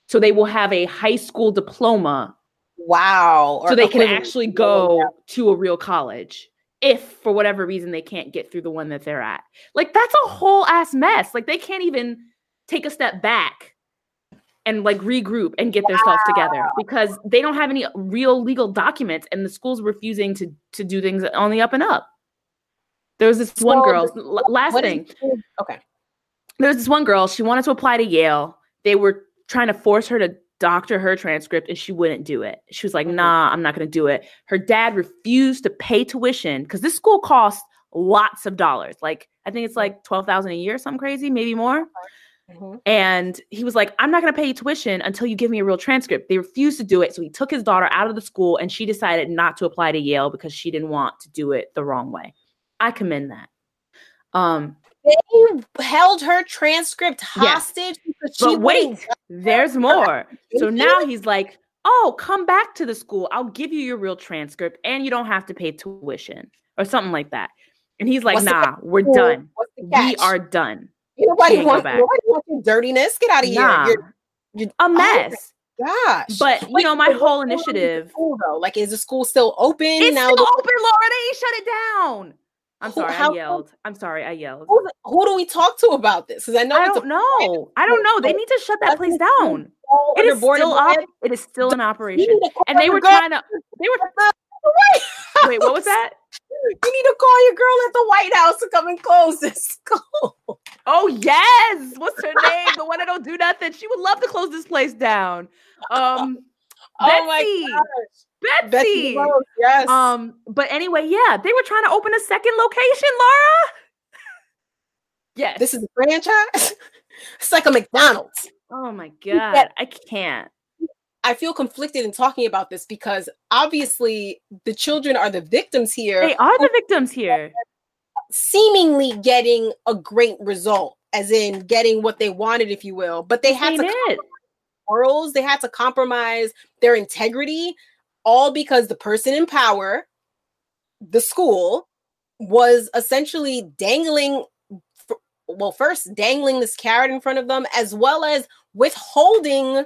So they will have a high school diploma. Wow. So they can actually go to a real college if for whatever reason they can't get through the one that they're at. Like that's a whole ass mess. Like they can't even take a step back and like regroup and get their stuff together because they don't have any real legal documents and the school's refusing to, to do things on the up and up. There was this one girl, last thing. Okay. There was this one girl, she wanted to apply to Yale. They were trying to force her to doctor her transcript and she wouldn't do it. She was like, nah, I'm not going to do it. Her dad refused to pay tuition because this school costs lots of dollars. Like, I think it's like twelve thousand dollars a year, something crazy, maybe more. Mm-hmm. And he was like, I'm not going to pay you tuition until you give me a real transcript. They refused to do it. So he took his daughter out of the school and she decided not to apply to Yale because she didn't want to do it the wrong way. I commend that. Um, They held her transcript hostage. Yes. Because she but wait, there's more. So now he's like, oh, come back to the school. I'll give you your real transcript and you don't have to pay tuition or something like that. And he's like, What's nah, we're done. We are done. Nobody wants, nobody wants your dirtiness. Get out of nah. here. You're, you're a mess. Oh gosh. But you wait, know, my whole initiative. School, though? Like, is the school still open? It's now still open, Laura. They ain't shut it down. I'm sorry, who, how, I yelled. I'm sorry, I yelled. Who, who do we talk to about this? Because I know I don't know. I don't know. They need to shut that place down. It is still up. It is still in operation. And they were trying to. They were. Wait, what was that? You need to call your girl at the White House to come and close this school. Oh yes, what's her name? The one that don't do nothing. She would love to close this place down. Um, oh my gosh. Betsy. Betsy DeVos, yes. Um, but anyway, yeah, they were trying to open a second location, Laura. Yes. This is a franchise. It's like a McDonald's. Oh my God. I can't. I feel conflicted in talking about this because obviously the children are the victims here. They are the victims here. Seemingly getting a great result, as in getting what they wanted, if you will. But they had to morals, they had to compromise their integrity. All because the person in power, the school, was essentially dangling, well, first dangling this carrot in front of them, as well as withholding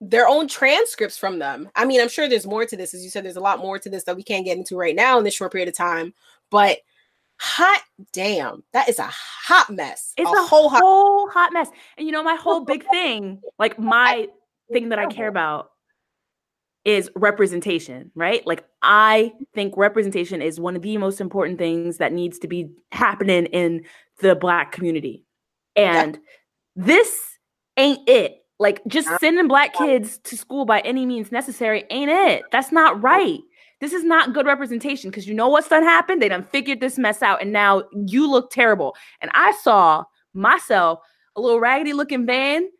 their own transcripts from them. I mean, I'm sure there's more to this. As you said, there's a lot more to this that we can't get into right now in this short period of time. But hot damn, that is a hot mess. It's a, a whole, whole hot-, hot mess. And you know, my whole big thing, like my thing that I care about, is representation, right? Like I think representation is one of the most important things that needs to be happening in the Black community. And yeah. This ain't it. Like just sending Black kids to school by any means necessary ain't it. That's not right. This is not good representation because you know what's done happened? They done figured this mess out and now you look terrible. And I saw myself, a little raggedy looking van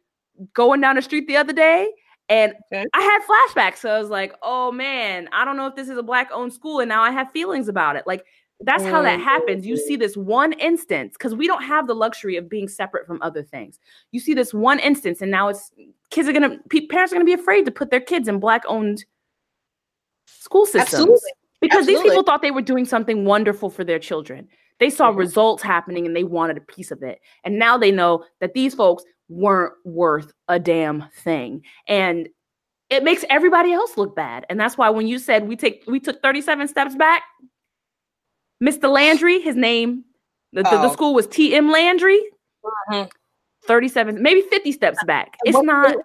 going down the street the other day. And okay. I had flashbacks. So I was like, oh man, I don't know if this is a Black owned school. And now I have feelings about it. Like That's how that happens. You see this one instance, because we don't have the luxury of being separate from other things. You see this one instance, and now it's kids are going to, parents are going to be afraid to put their kids in Black-owned school systems. Absolutely. Because Absolutely. These people thought they were doing something wonderful for their children. They saw mm-hmm. results happening, and they wanted a piece of it. And now they know that these folks weren't worth a damn thing. And it makes everybody else look bad. And that's why when you said we take we took thirty-seven steps back, Mister Landry, his name, the, oh. the, the school was T M Landry, mm-hmm. thirty-seven, maybe fifty steps back. It's what, not it?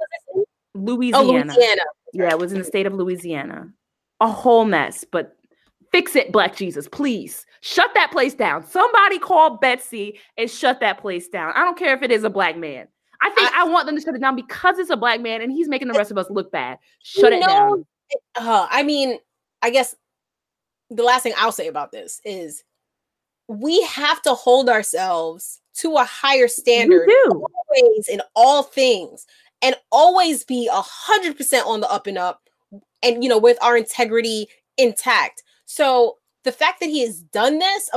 Louisiana. Oh, Louisiana. Yeah, it was in the state of Louisiana. A whole mess, but fix it, Black Jesus, please. Shut that place down. Somebody call Betsy and shut that place down. I don't care if it is a Black man. I think I, I want them to shut it down because it's a Black man and he's making the rest of us look bad. Shut it know, down. Uh, I mean, I guess the last thing I'll say about this is we have to hold ourselves to a higher standard always in all things and always be one hundred percent on the up and up and, you know, with our integrity intact. So the fact that he has done this,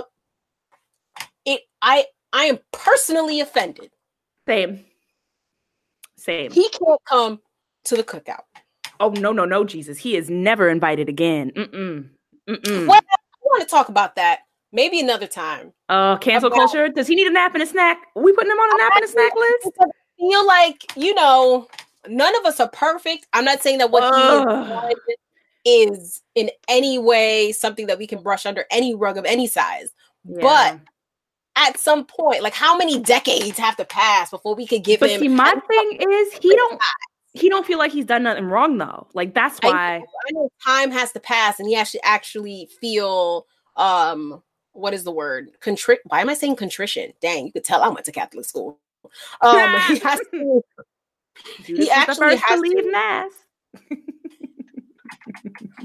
it I I am personally offended. Same. Same. He can't come to the cookout. Oh, no, no, no, Jesus. He is never invited again. Mm-mm. Mm-mm. Well, I want to talk about that maybe another time. Uh, cancel about- culture? Does he need a nap and a snack? Are we putting him on a nap and a snack list? I feel like, you know, none of us are perfect. I'm not saying that what uh. he is, is in any way something that we can brush under any rug of any size. Yeah. But at some point, like how many decades have to pass before we could give but him? But see, my thing is he don't he don't feel like he's done nothing wrong though. Like that's why I know, I know time has to pass and he has to actually feel um what is the word? Contrit. Why am I saying contrition? Dang, you could tell I went to Catholic school. Um, he has to. He actually has to leave mass.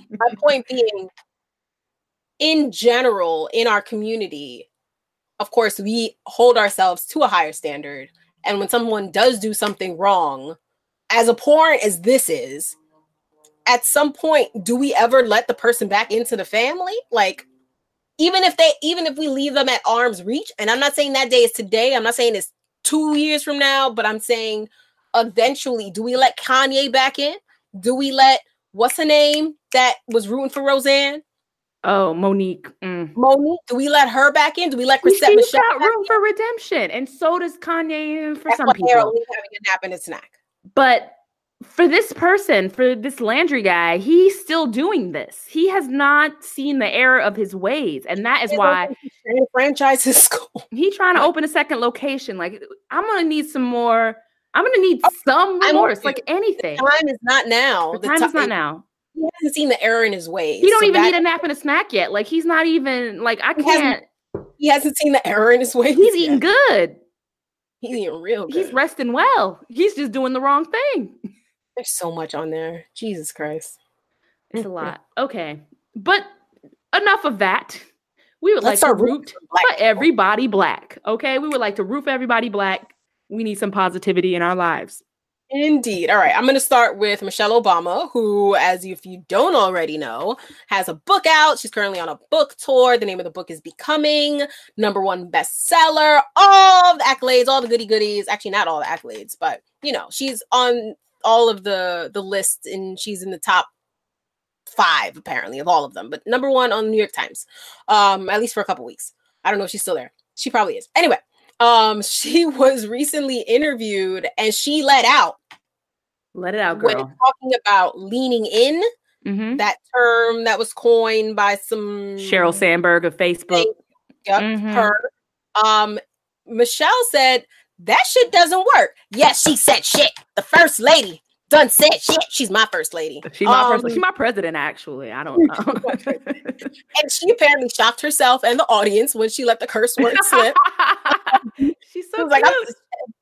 My point being, in general, in our community. Of course, we hold ourselves to a higher standard. And when someone does do something wrong, as abhorrent as this is, at some point, do we ever let the person back into the family? Like, even if they, even if we leave them at arm's reach, and I'm not saying that day is today, I'm not saying it's two years from now, but I'm saying eventually, do we let Kanye back in? Do we let, what's her name that was rooting for Roseanne? Oh, Monique. Mm. Monique, do we let her back in? Do we let Chrisette Michelle? She's got room in? For redemption, and so does Kanye for That's some people. Having a nap and a snack. But for this person, for this Landry guy, he's still doing this. He has not seen the error of his ways, and that is he's why he's trying to franchise his school. He's trying to open a second location. Like I'm gonna need some more. I'm gonna need okay. some remorse, I mean, like anything. The time is not now. The, the time t- is not now. He hasn't seen the error in his ways. He don't so even that, need a nap and a snack yet. Like he's not even like I can't. He hasn't, he hasn't seen the error in his ways. He's eating yet. good. He's eating real good. He's resting well. He's just doing the wrong thing. There's so much on there. Jesus Christ, it's a lot. Okay, but enough of that. We would Let's like to root for everybody Black. Okay, we would like to root for everybody Black. We need some positivity in our lives. Indeed. All right. I'm going to start with Michelle Obama, who, as if you don't already know, has a book out. She's currently on a book tour. The name of the book is Becoming, number one bestseller. All the accolades, all the goody goodies. Actually, not all the accolades, but, you know, she's on all of the, the lists and she's in the top five, apparently, of all of them. But number one on the New York Times, um, at least for a couple weeks. I don't know if she's still there. She probably is. Anyway. Um, she was recently interviewed and she let out. Let it out, girl. When talking about leaning in, mm-hmm. that term that was coined by some... Sheryl Sandberg of Facebook. Yep, mm-hmm. her. Um, Michelle said, that shit doesn't work. Yes, she said shit. The first lady done said shit. She's my first lady. She's my, um, first, she's my president, actually. I don't know. And she apparently shocked herself and the audience when she let the curse word slip. She's so she was like, I,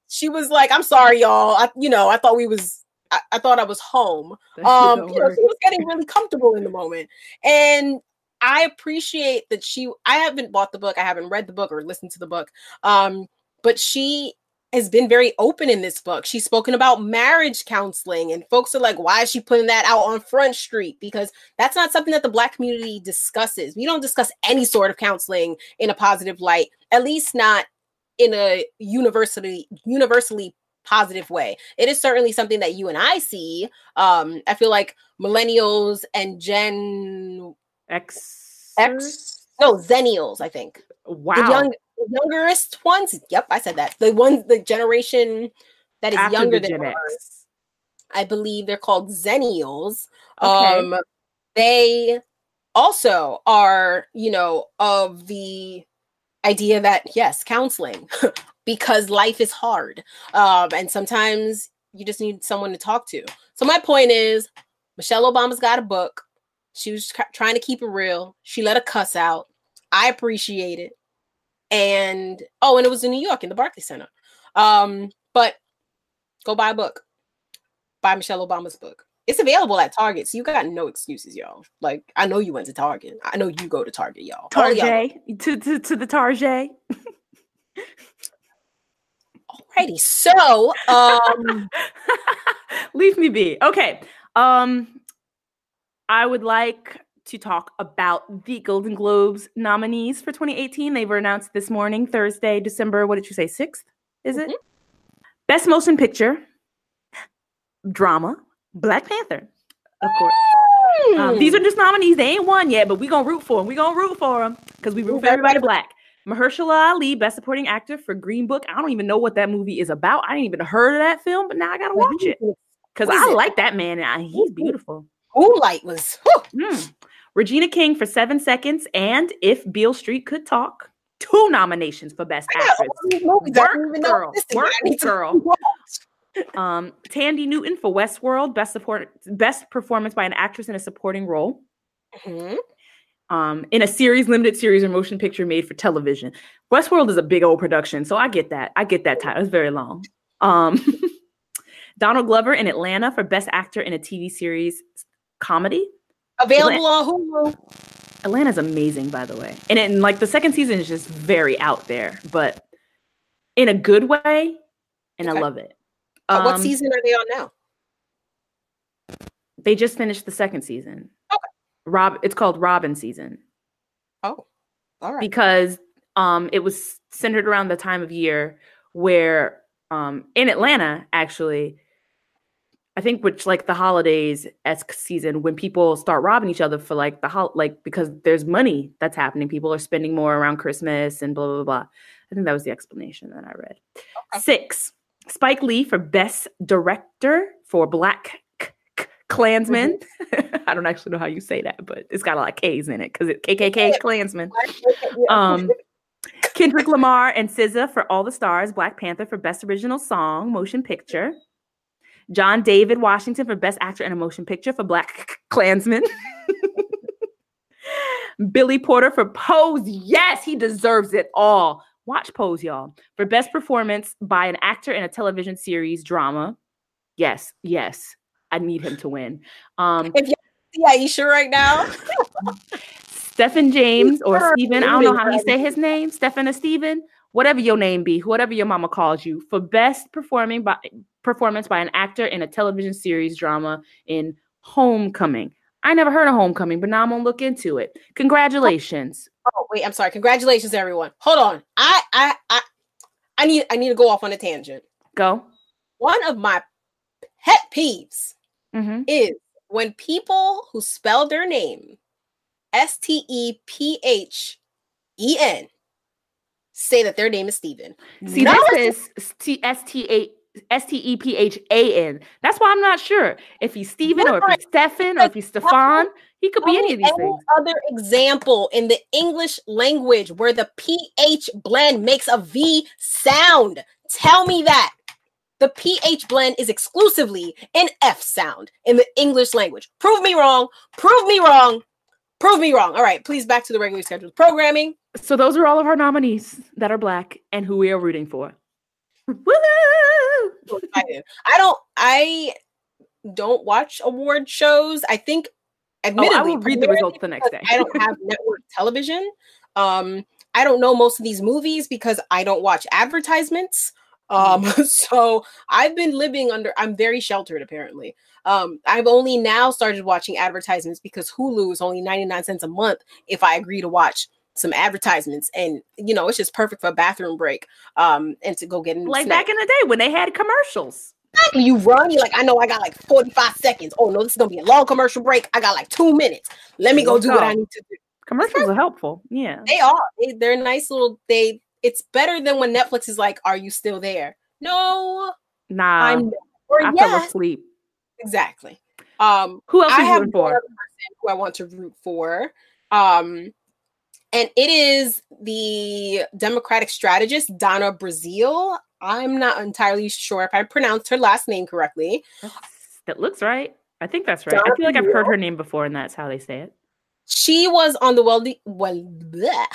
she was like, I'm sorry, y'all. I, you know, I thought we was, I, I thought I was home. That um, you know, she was getting really comfortable in the moment. And I appreciate that she, I haven't bought the book. I haven't read the book or listened to the book. Um, but she has been very open in this book. She's spoken about marriage counseling, and folks are like, why is she putting that out on Front Street? Because that's not something that the Black community discusses. We don't discuss any sort of counseling in a positive light, at least not in a universally universally positive way. It is certainly something that you and I see. Um, I feel like millennials and Gen X, X, no, Xennials, I think. Wow. The young, youngerest ones. Yep, I said that. The ones, the generation that is after younger than us, I believe they're called Xennials. Okay. Um, they also are, you know, of the idea that, yes, counseling, because life is hard. Um, and sometimes you just need someone to talk to. So my point is, Michelle Obama's got a book. She was ca- trying to keep it real. She let a cuss out. I appreciate it. And, oh, and it was in New York in the Barclays Center. Um, but go buy a book. Buy Michelle Obama's book. It's available at Target, so you got no excuses, y'all. Like, I know you went to Target. I know you go to Target, y'all. Target, to, to, to the Target. Alrighty, so. Um... Leave me be. Okay. Um, I would like to talk about the Golden Globes nominees for twenty eighteen. They were announced this morning, Thursday, December, what did you say, sixth, is mm-hmm. it? Best Motion Picture, Drama, Black Panther, of course. Mm. Um, these are just nominees. They ain't won yet, but we're going to root for them. We're going to root for them because we root for everybody black. Mahershala Ali, Best Supporting Actor for Green Book. I don't even know what that movie is about. I ain't even heard of that film, but now I got to watch it because I it? like that man. And he's beautiful. Moonlight was. Mm. Regina King for Seven Seconds and If Beale Street Could Talk. Two nominations for Best Actress. Work girl. Work girl. Um, Tandy Newton for Westworld, best support, best performance by an actress in a supporting role, mm-hmm. um, in a series, limited series, or motion picture made for television. Westworld is a big old production, so I get that. I get that title. It's very long. Um, Donald Glover in Atlanta for best actor in a T V series comedy, available on Hulu. Atlanta's amazing, by the way, and it, and like the second season is just very out there, but in a good way, and okay. I love it. Um, uh, what season are they on now? They just finished the second season. Okay. Rob, it's called Robin season. Oh, all right. Because um, it was centered around the time of year where um, in Atlanta, actually, I think which like the holidays-esque season when people start robbing each other for like the ho- like because there's money that's happening. People are spending more around Christmas and blah, blah, blah. I think that was the explanation that I read. Okay. Six. Spike Lee for Best Director for Black K- K- Klansman. Mm-hmm. I don't actually know how you say that, but it's got a lot of K's in it because it's K K K Klansman. Um, Kendrick Lamar and S Z A for All the Stars. Black Panther for Best Original Song, Motion Picture. John David Washington for Best Actor in a Motion Picture for Black K- Klansman. Billy Porter for Pose. Yes, he deserves it all. Watch Pose, y'all. For best performance by an actor in a television series drama. Yes, yes. I need him to win. Um, if you see Ayesha right now. Stephen James or Stephen. I don't know how he say his name. Stephen or Stephen. Whatever your name be. Whatever your mama calls you. For best performing by performance by an actor in a television series drama in Homecoming. I never heard of Homecoming, but now I'm going to look into it. Congratulations. Oh, wait, I'm sorry. Congratulations, everyone. Hold on. I I, I, I need I need to go off on a tangent. Go. One of my pet peeves mm-hmm. is when people who spell their name S T E P H E N say that their name is Steven. See, no, this is S T A. S T E P H A N. That's why I'm not sure if he's Steven or if he's Stefan or if he's Stefan. He could be any of these things. Any other example in the English language where the P H blend makes a V sound? Tell me that. The P H blend is exclusively an F sound in the English language. Prove me wrong. Prove me wrong. Prove me wrong. All right, please back to the regularly scheduled programming. So those are all of our nominees that are black and who we are rooting for. Woo! I don't. I don't watch award shows. I think, admittedly, oh, I will read the results the next day. I don't have network television. Um, I don't know most of these movies because I don't watch advertisements. Um, so I've been living under, I'm very sheltered apparently. Um, I've only now started watching advertisements because Hulu is only ninety-nine cents a month if I agree to watch some advertisements, and you know, it's just perfect for a bathroom break. Um, and to go get in like snack. Back in the day when they had commercials. Exactly. You run, you're like, I know I got like forty-five seconds. Oh no, this is gonna be a long commercial break. I got like two minutes. Let me go do what I need to do. Commercials are helpful. Yeah, they are. They, they're nice little. They. It's better than when Netflix is like, "Are you still there?" No. Nah. I'm. Or I yes. fell asleep. Exactly. Um. Who else? I have another person who I want to root for. Um. And it is the Democratic strategist, Donna Brazile. I'm not entirely sure if I pronounced her last name correctly. That's, that looks right. I think that's right. Donna I feel like I've heard her name before, and that's how they say it. She was on the Wendy, well, bleh.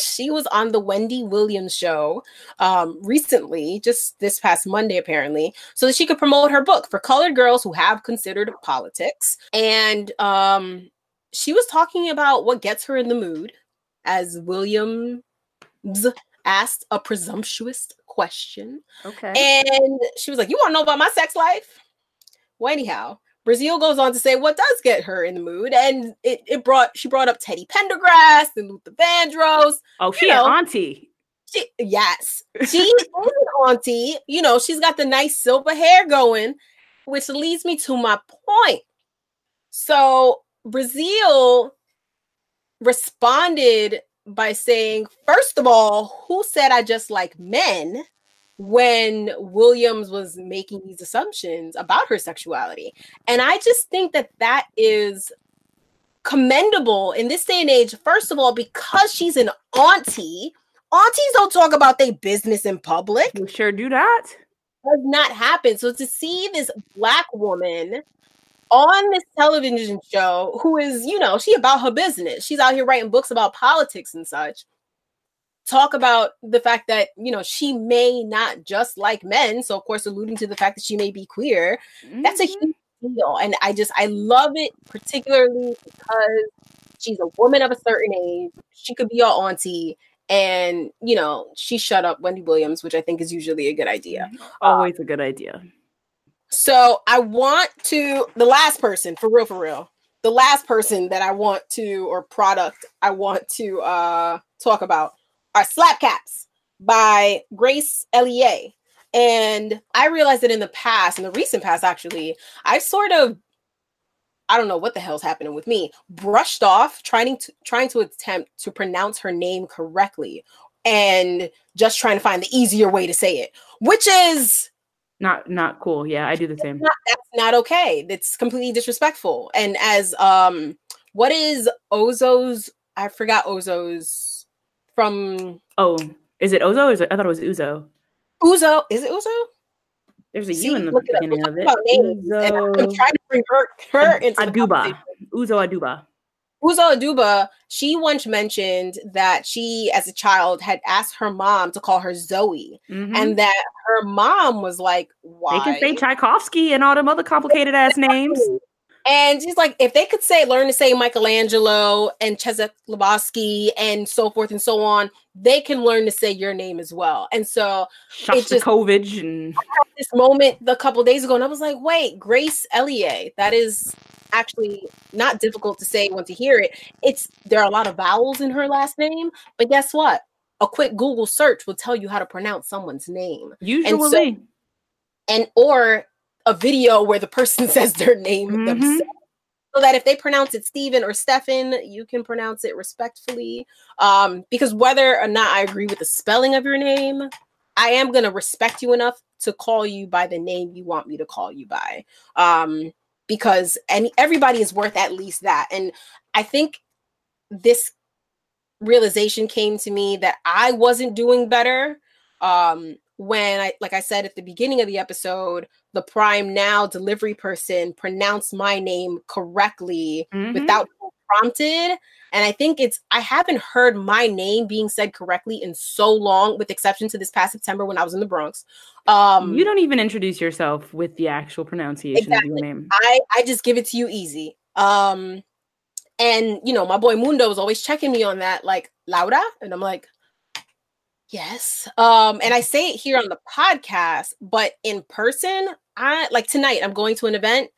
She was on the Wendy Williams show um, recently, just this past Monday, apparently, so that she could promote her book for colored girls who have considered politics. And um, she was talking about what gets her in the mood, as Williams asked a presumptuous question. Okay. And she was like, "You want to know about my sex life?" Well, anyhow, Brazile goes on to say what does get her in the mood, and it, it brought she brought up Teddy Pendergrass and Luther Vandross. Oh, she's an auntie. She, yes, she is an auntie. You know, she's got the nice silver hair going, which leads me to my point. So Brazile responded by saying, first of all, who said I just like men? When Williams was making these assumptions about her sexuality. And I just think that that is commendable in this day and age. First of all, because she's an auntie, aunties don't talk about their business in public. You sure do not. Does not happen. So to see this Black woman on this television show who is, you know, she about her business. She's out here writing books about politics and such. Talk about the fact that, you know, she may not just like men. So, of course, alluding to the fact that she may be queer. Mm-hmm. That's a huge deal. And I just, I love it, particularly because she's a woman of a certain age. She could be your auntie. And, you know, she shut up Wendy Williams, which I think is usually a good idea. Always um, a good idea. So I want to, the last person, for real, for real. The last person that I want to, or product I want to uh, talk about, are Slap Caps by Grace Elliott. And I realized that in the past, in the recent past, actually, I've sort of, I don't know what the hell's happening with me, brushed off trying to trying to attempt to pronounce her name correctly and just trying to find the easier way to say it, which is not not cool. Yeah, I do the same. Not, that's not okay. That's completely disrespectful. And as, um, what is Ozo's, I forgot Ozo's, From oh, is it Ozo? Or is it, I thought it was Uzo. Uzo, is it Uzo? There's a See, U in the beginning of it. Uzo. I'm trying to bring her, her into Aduba. Uzo Aduba. Uzo Aduba. She once mentioned that she, as a child, had asked her mom to call her Zoe, mm-hmm. and that her mom was like, "Why?" They can say Tchaikovsky and all them other complicated ass names. And she's like, if they could say, learn to say Michelangelo and Czechoslovsky and so forth and so on, they can learn to say your name as well. And so it's just and- I had this moment a couple of days ago, and I was like, wait, Grace Elliott, that is actually not difficult to say once you hear it. It's there are a lot of vowels in her last name, but guess what? A quick Google search will tell you how to pronounce someone's name. Usually. And, so, and or... a video where the person says their name mm-hmm. themselves, so that if they pronounce it Steven or Stefan, you can pronounce it respectfully. Um, because whether or not I agree with the spelling of your name, I am going to respect you enough to call you by the name you want me to call you by. Um, because any, everybody is worth at least that. And I think this realization came to me that I wasn't doing better. Um, when I, like I said, at the beginning of the episode, the Prime Now delivery person pronounced my name correctly mm-hmm. without being prompted. And I think it's, I haven't heard my name being said correctly in so long, with exception to this past September when I was in the Bronx. Um, you don't even introduce yourself with the actual pronunciation exactly. of your name. I, I just give it to you easy. Um, and, you know, my boy Mundo was always checking me on that, like, Laura. And I'm like, Yes. Um, and I say it here on the podcast, but in person, I like tonight, I'm going to an event.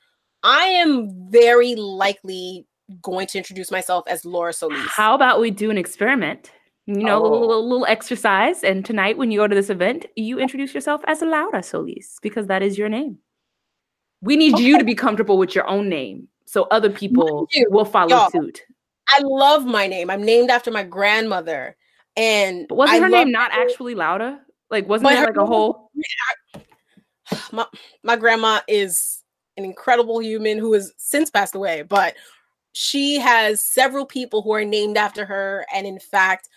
I am very likely going to introduce myself as Laura Solis. How about we do an experiment? You know, oh. a, little, a little exercise. And tonight, when you go to this event, you introduce yourself as Laura Solis, because that is your name. We need okay. you to be comfortable with your own name, so other people will follow Y'all, suit. I love my name. I'm named after my grandmother. And but wasn't I her name not her. actually Lauda? Like, wasn't it like a whole? My, my grandma is an incredible human who has since passed away, but she has several people who are named after her. And in fact,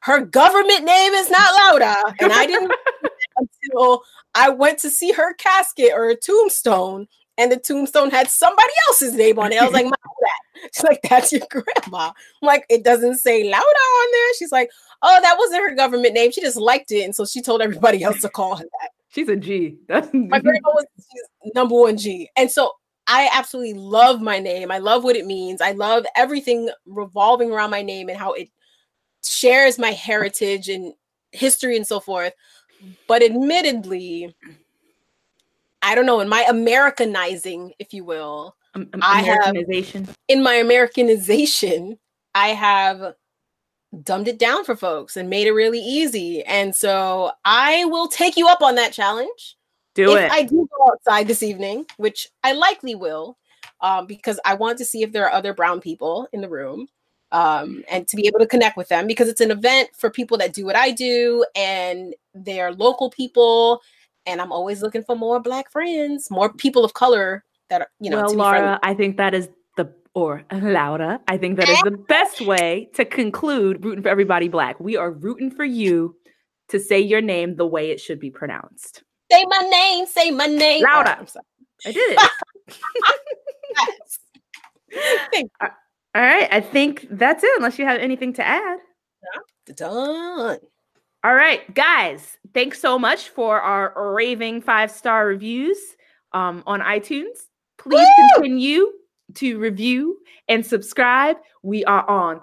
her government name is not Lauda. And I didn't until I went to see her casket or her tombstone, and the tombstone had somebody else's name on it. I was like, my that. She's like, that's your grandma. I'm like, it doesn't say Lauda on there. She's like, oh, that wasn't her government name. She just liked it. And so she told everybody else to call her that. She's a G. That's my grandma was she's number one G. And so I absolutely love my name. I love what it means. I love everything revolving around my name and how it shares my heritage and history and so forth. But admittedly, I don't know, in my Americanizing, if you will, um, I have, in my Americanization, I have dumbed it down for folks and made it really easy. And so I will take you up on that challenge. Do if it. I do go outside this evening, which I likely will, um, because I want to see if there are other brown people in the room, um, and to be able to connect with them, because it's an event for people that do what I do and they are local people. And I'm always looking for more Black friends, more people of color that are, you know. Well, Laura, I think that is the, or Laura, I think that is the best way to conclude Rooting for Everybody Black. We are rooting for you to say your name the way it should be pronounced. Say my name, say my name. Laura. Oh, I did it. Yes. All right. I think that's it, unless you have anything to add. Yeah. Done. All right, guys, thanks so much for our raving five-star reviews um, on iTunes. Please Woo! Continue to review and subscribe. We are on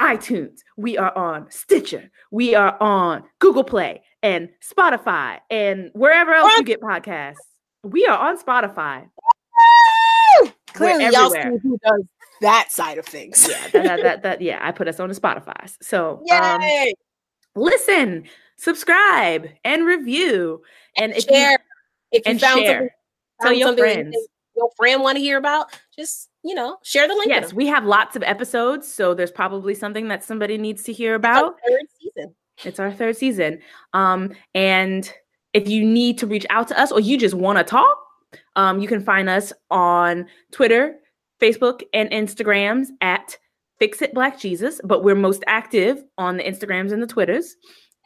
iTunes. We are on Stitcher. We are on Google Play and Spotify and wherever else you get podcasts. We are on Spotify. Woo! Clearly, y'all see who does that side of things. Yeah, that, that, that, that, yeah, I put us on the Spotify. So, yay! Um, Listen, subscribe, and review, and, and if share. You, if you and found share, something, tell your friends. Your friend want to hear about? Just you know, share the link. Yes, we have lots of episodes, so there's probably something that somebody needs to hear about. It's our third season. It's our third season. Um, and if you need to reach out to us, or you just want to talk, um, you can find us on Twitter, Facebook, and Instagrams at Fix It Black Jesus, but we're most active on the Instagrams and the Twitters.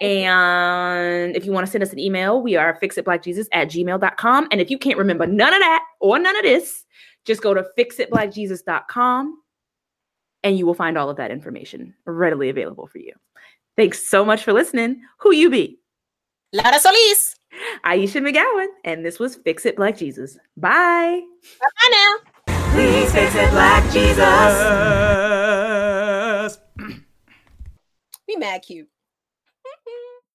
And if you want to send us an email, we are fix it black jesus at gmail dot com. And if you can't remember none of that or none of this, just go to fix it black jesus dot com and you will find all of that information readily available for you. Thanks so much for listening. Who you be? Laura Solis. Ayesha McGowan. And this was Fix It Black Jesus. Bye. Bye now. Please fix it Black Jesus. Be mad cute.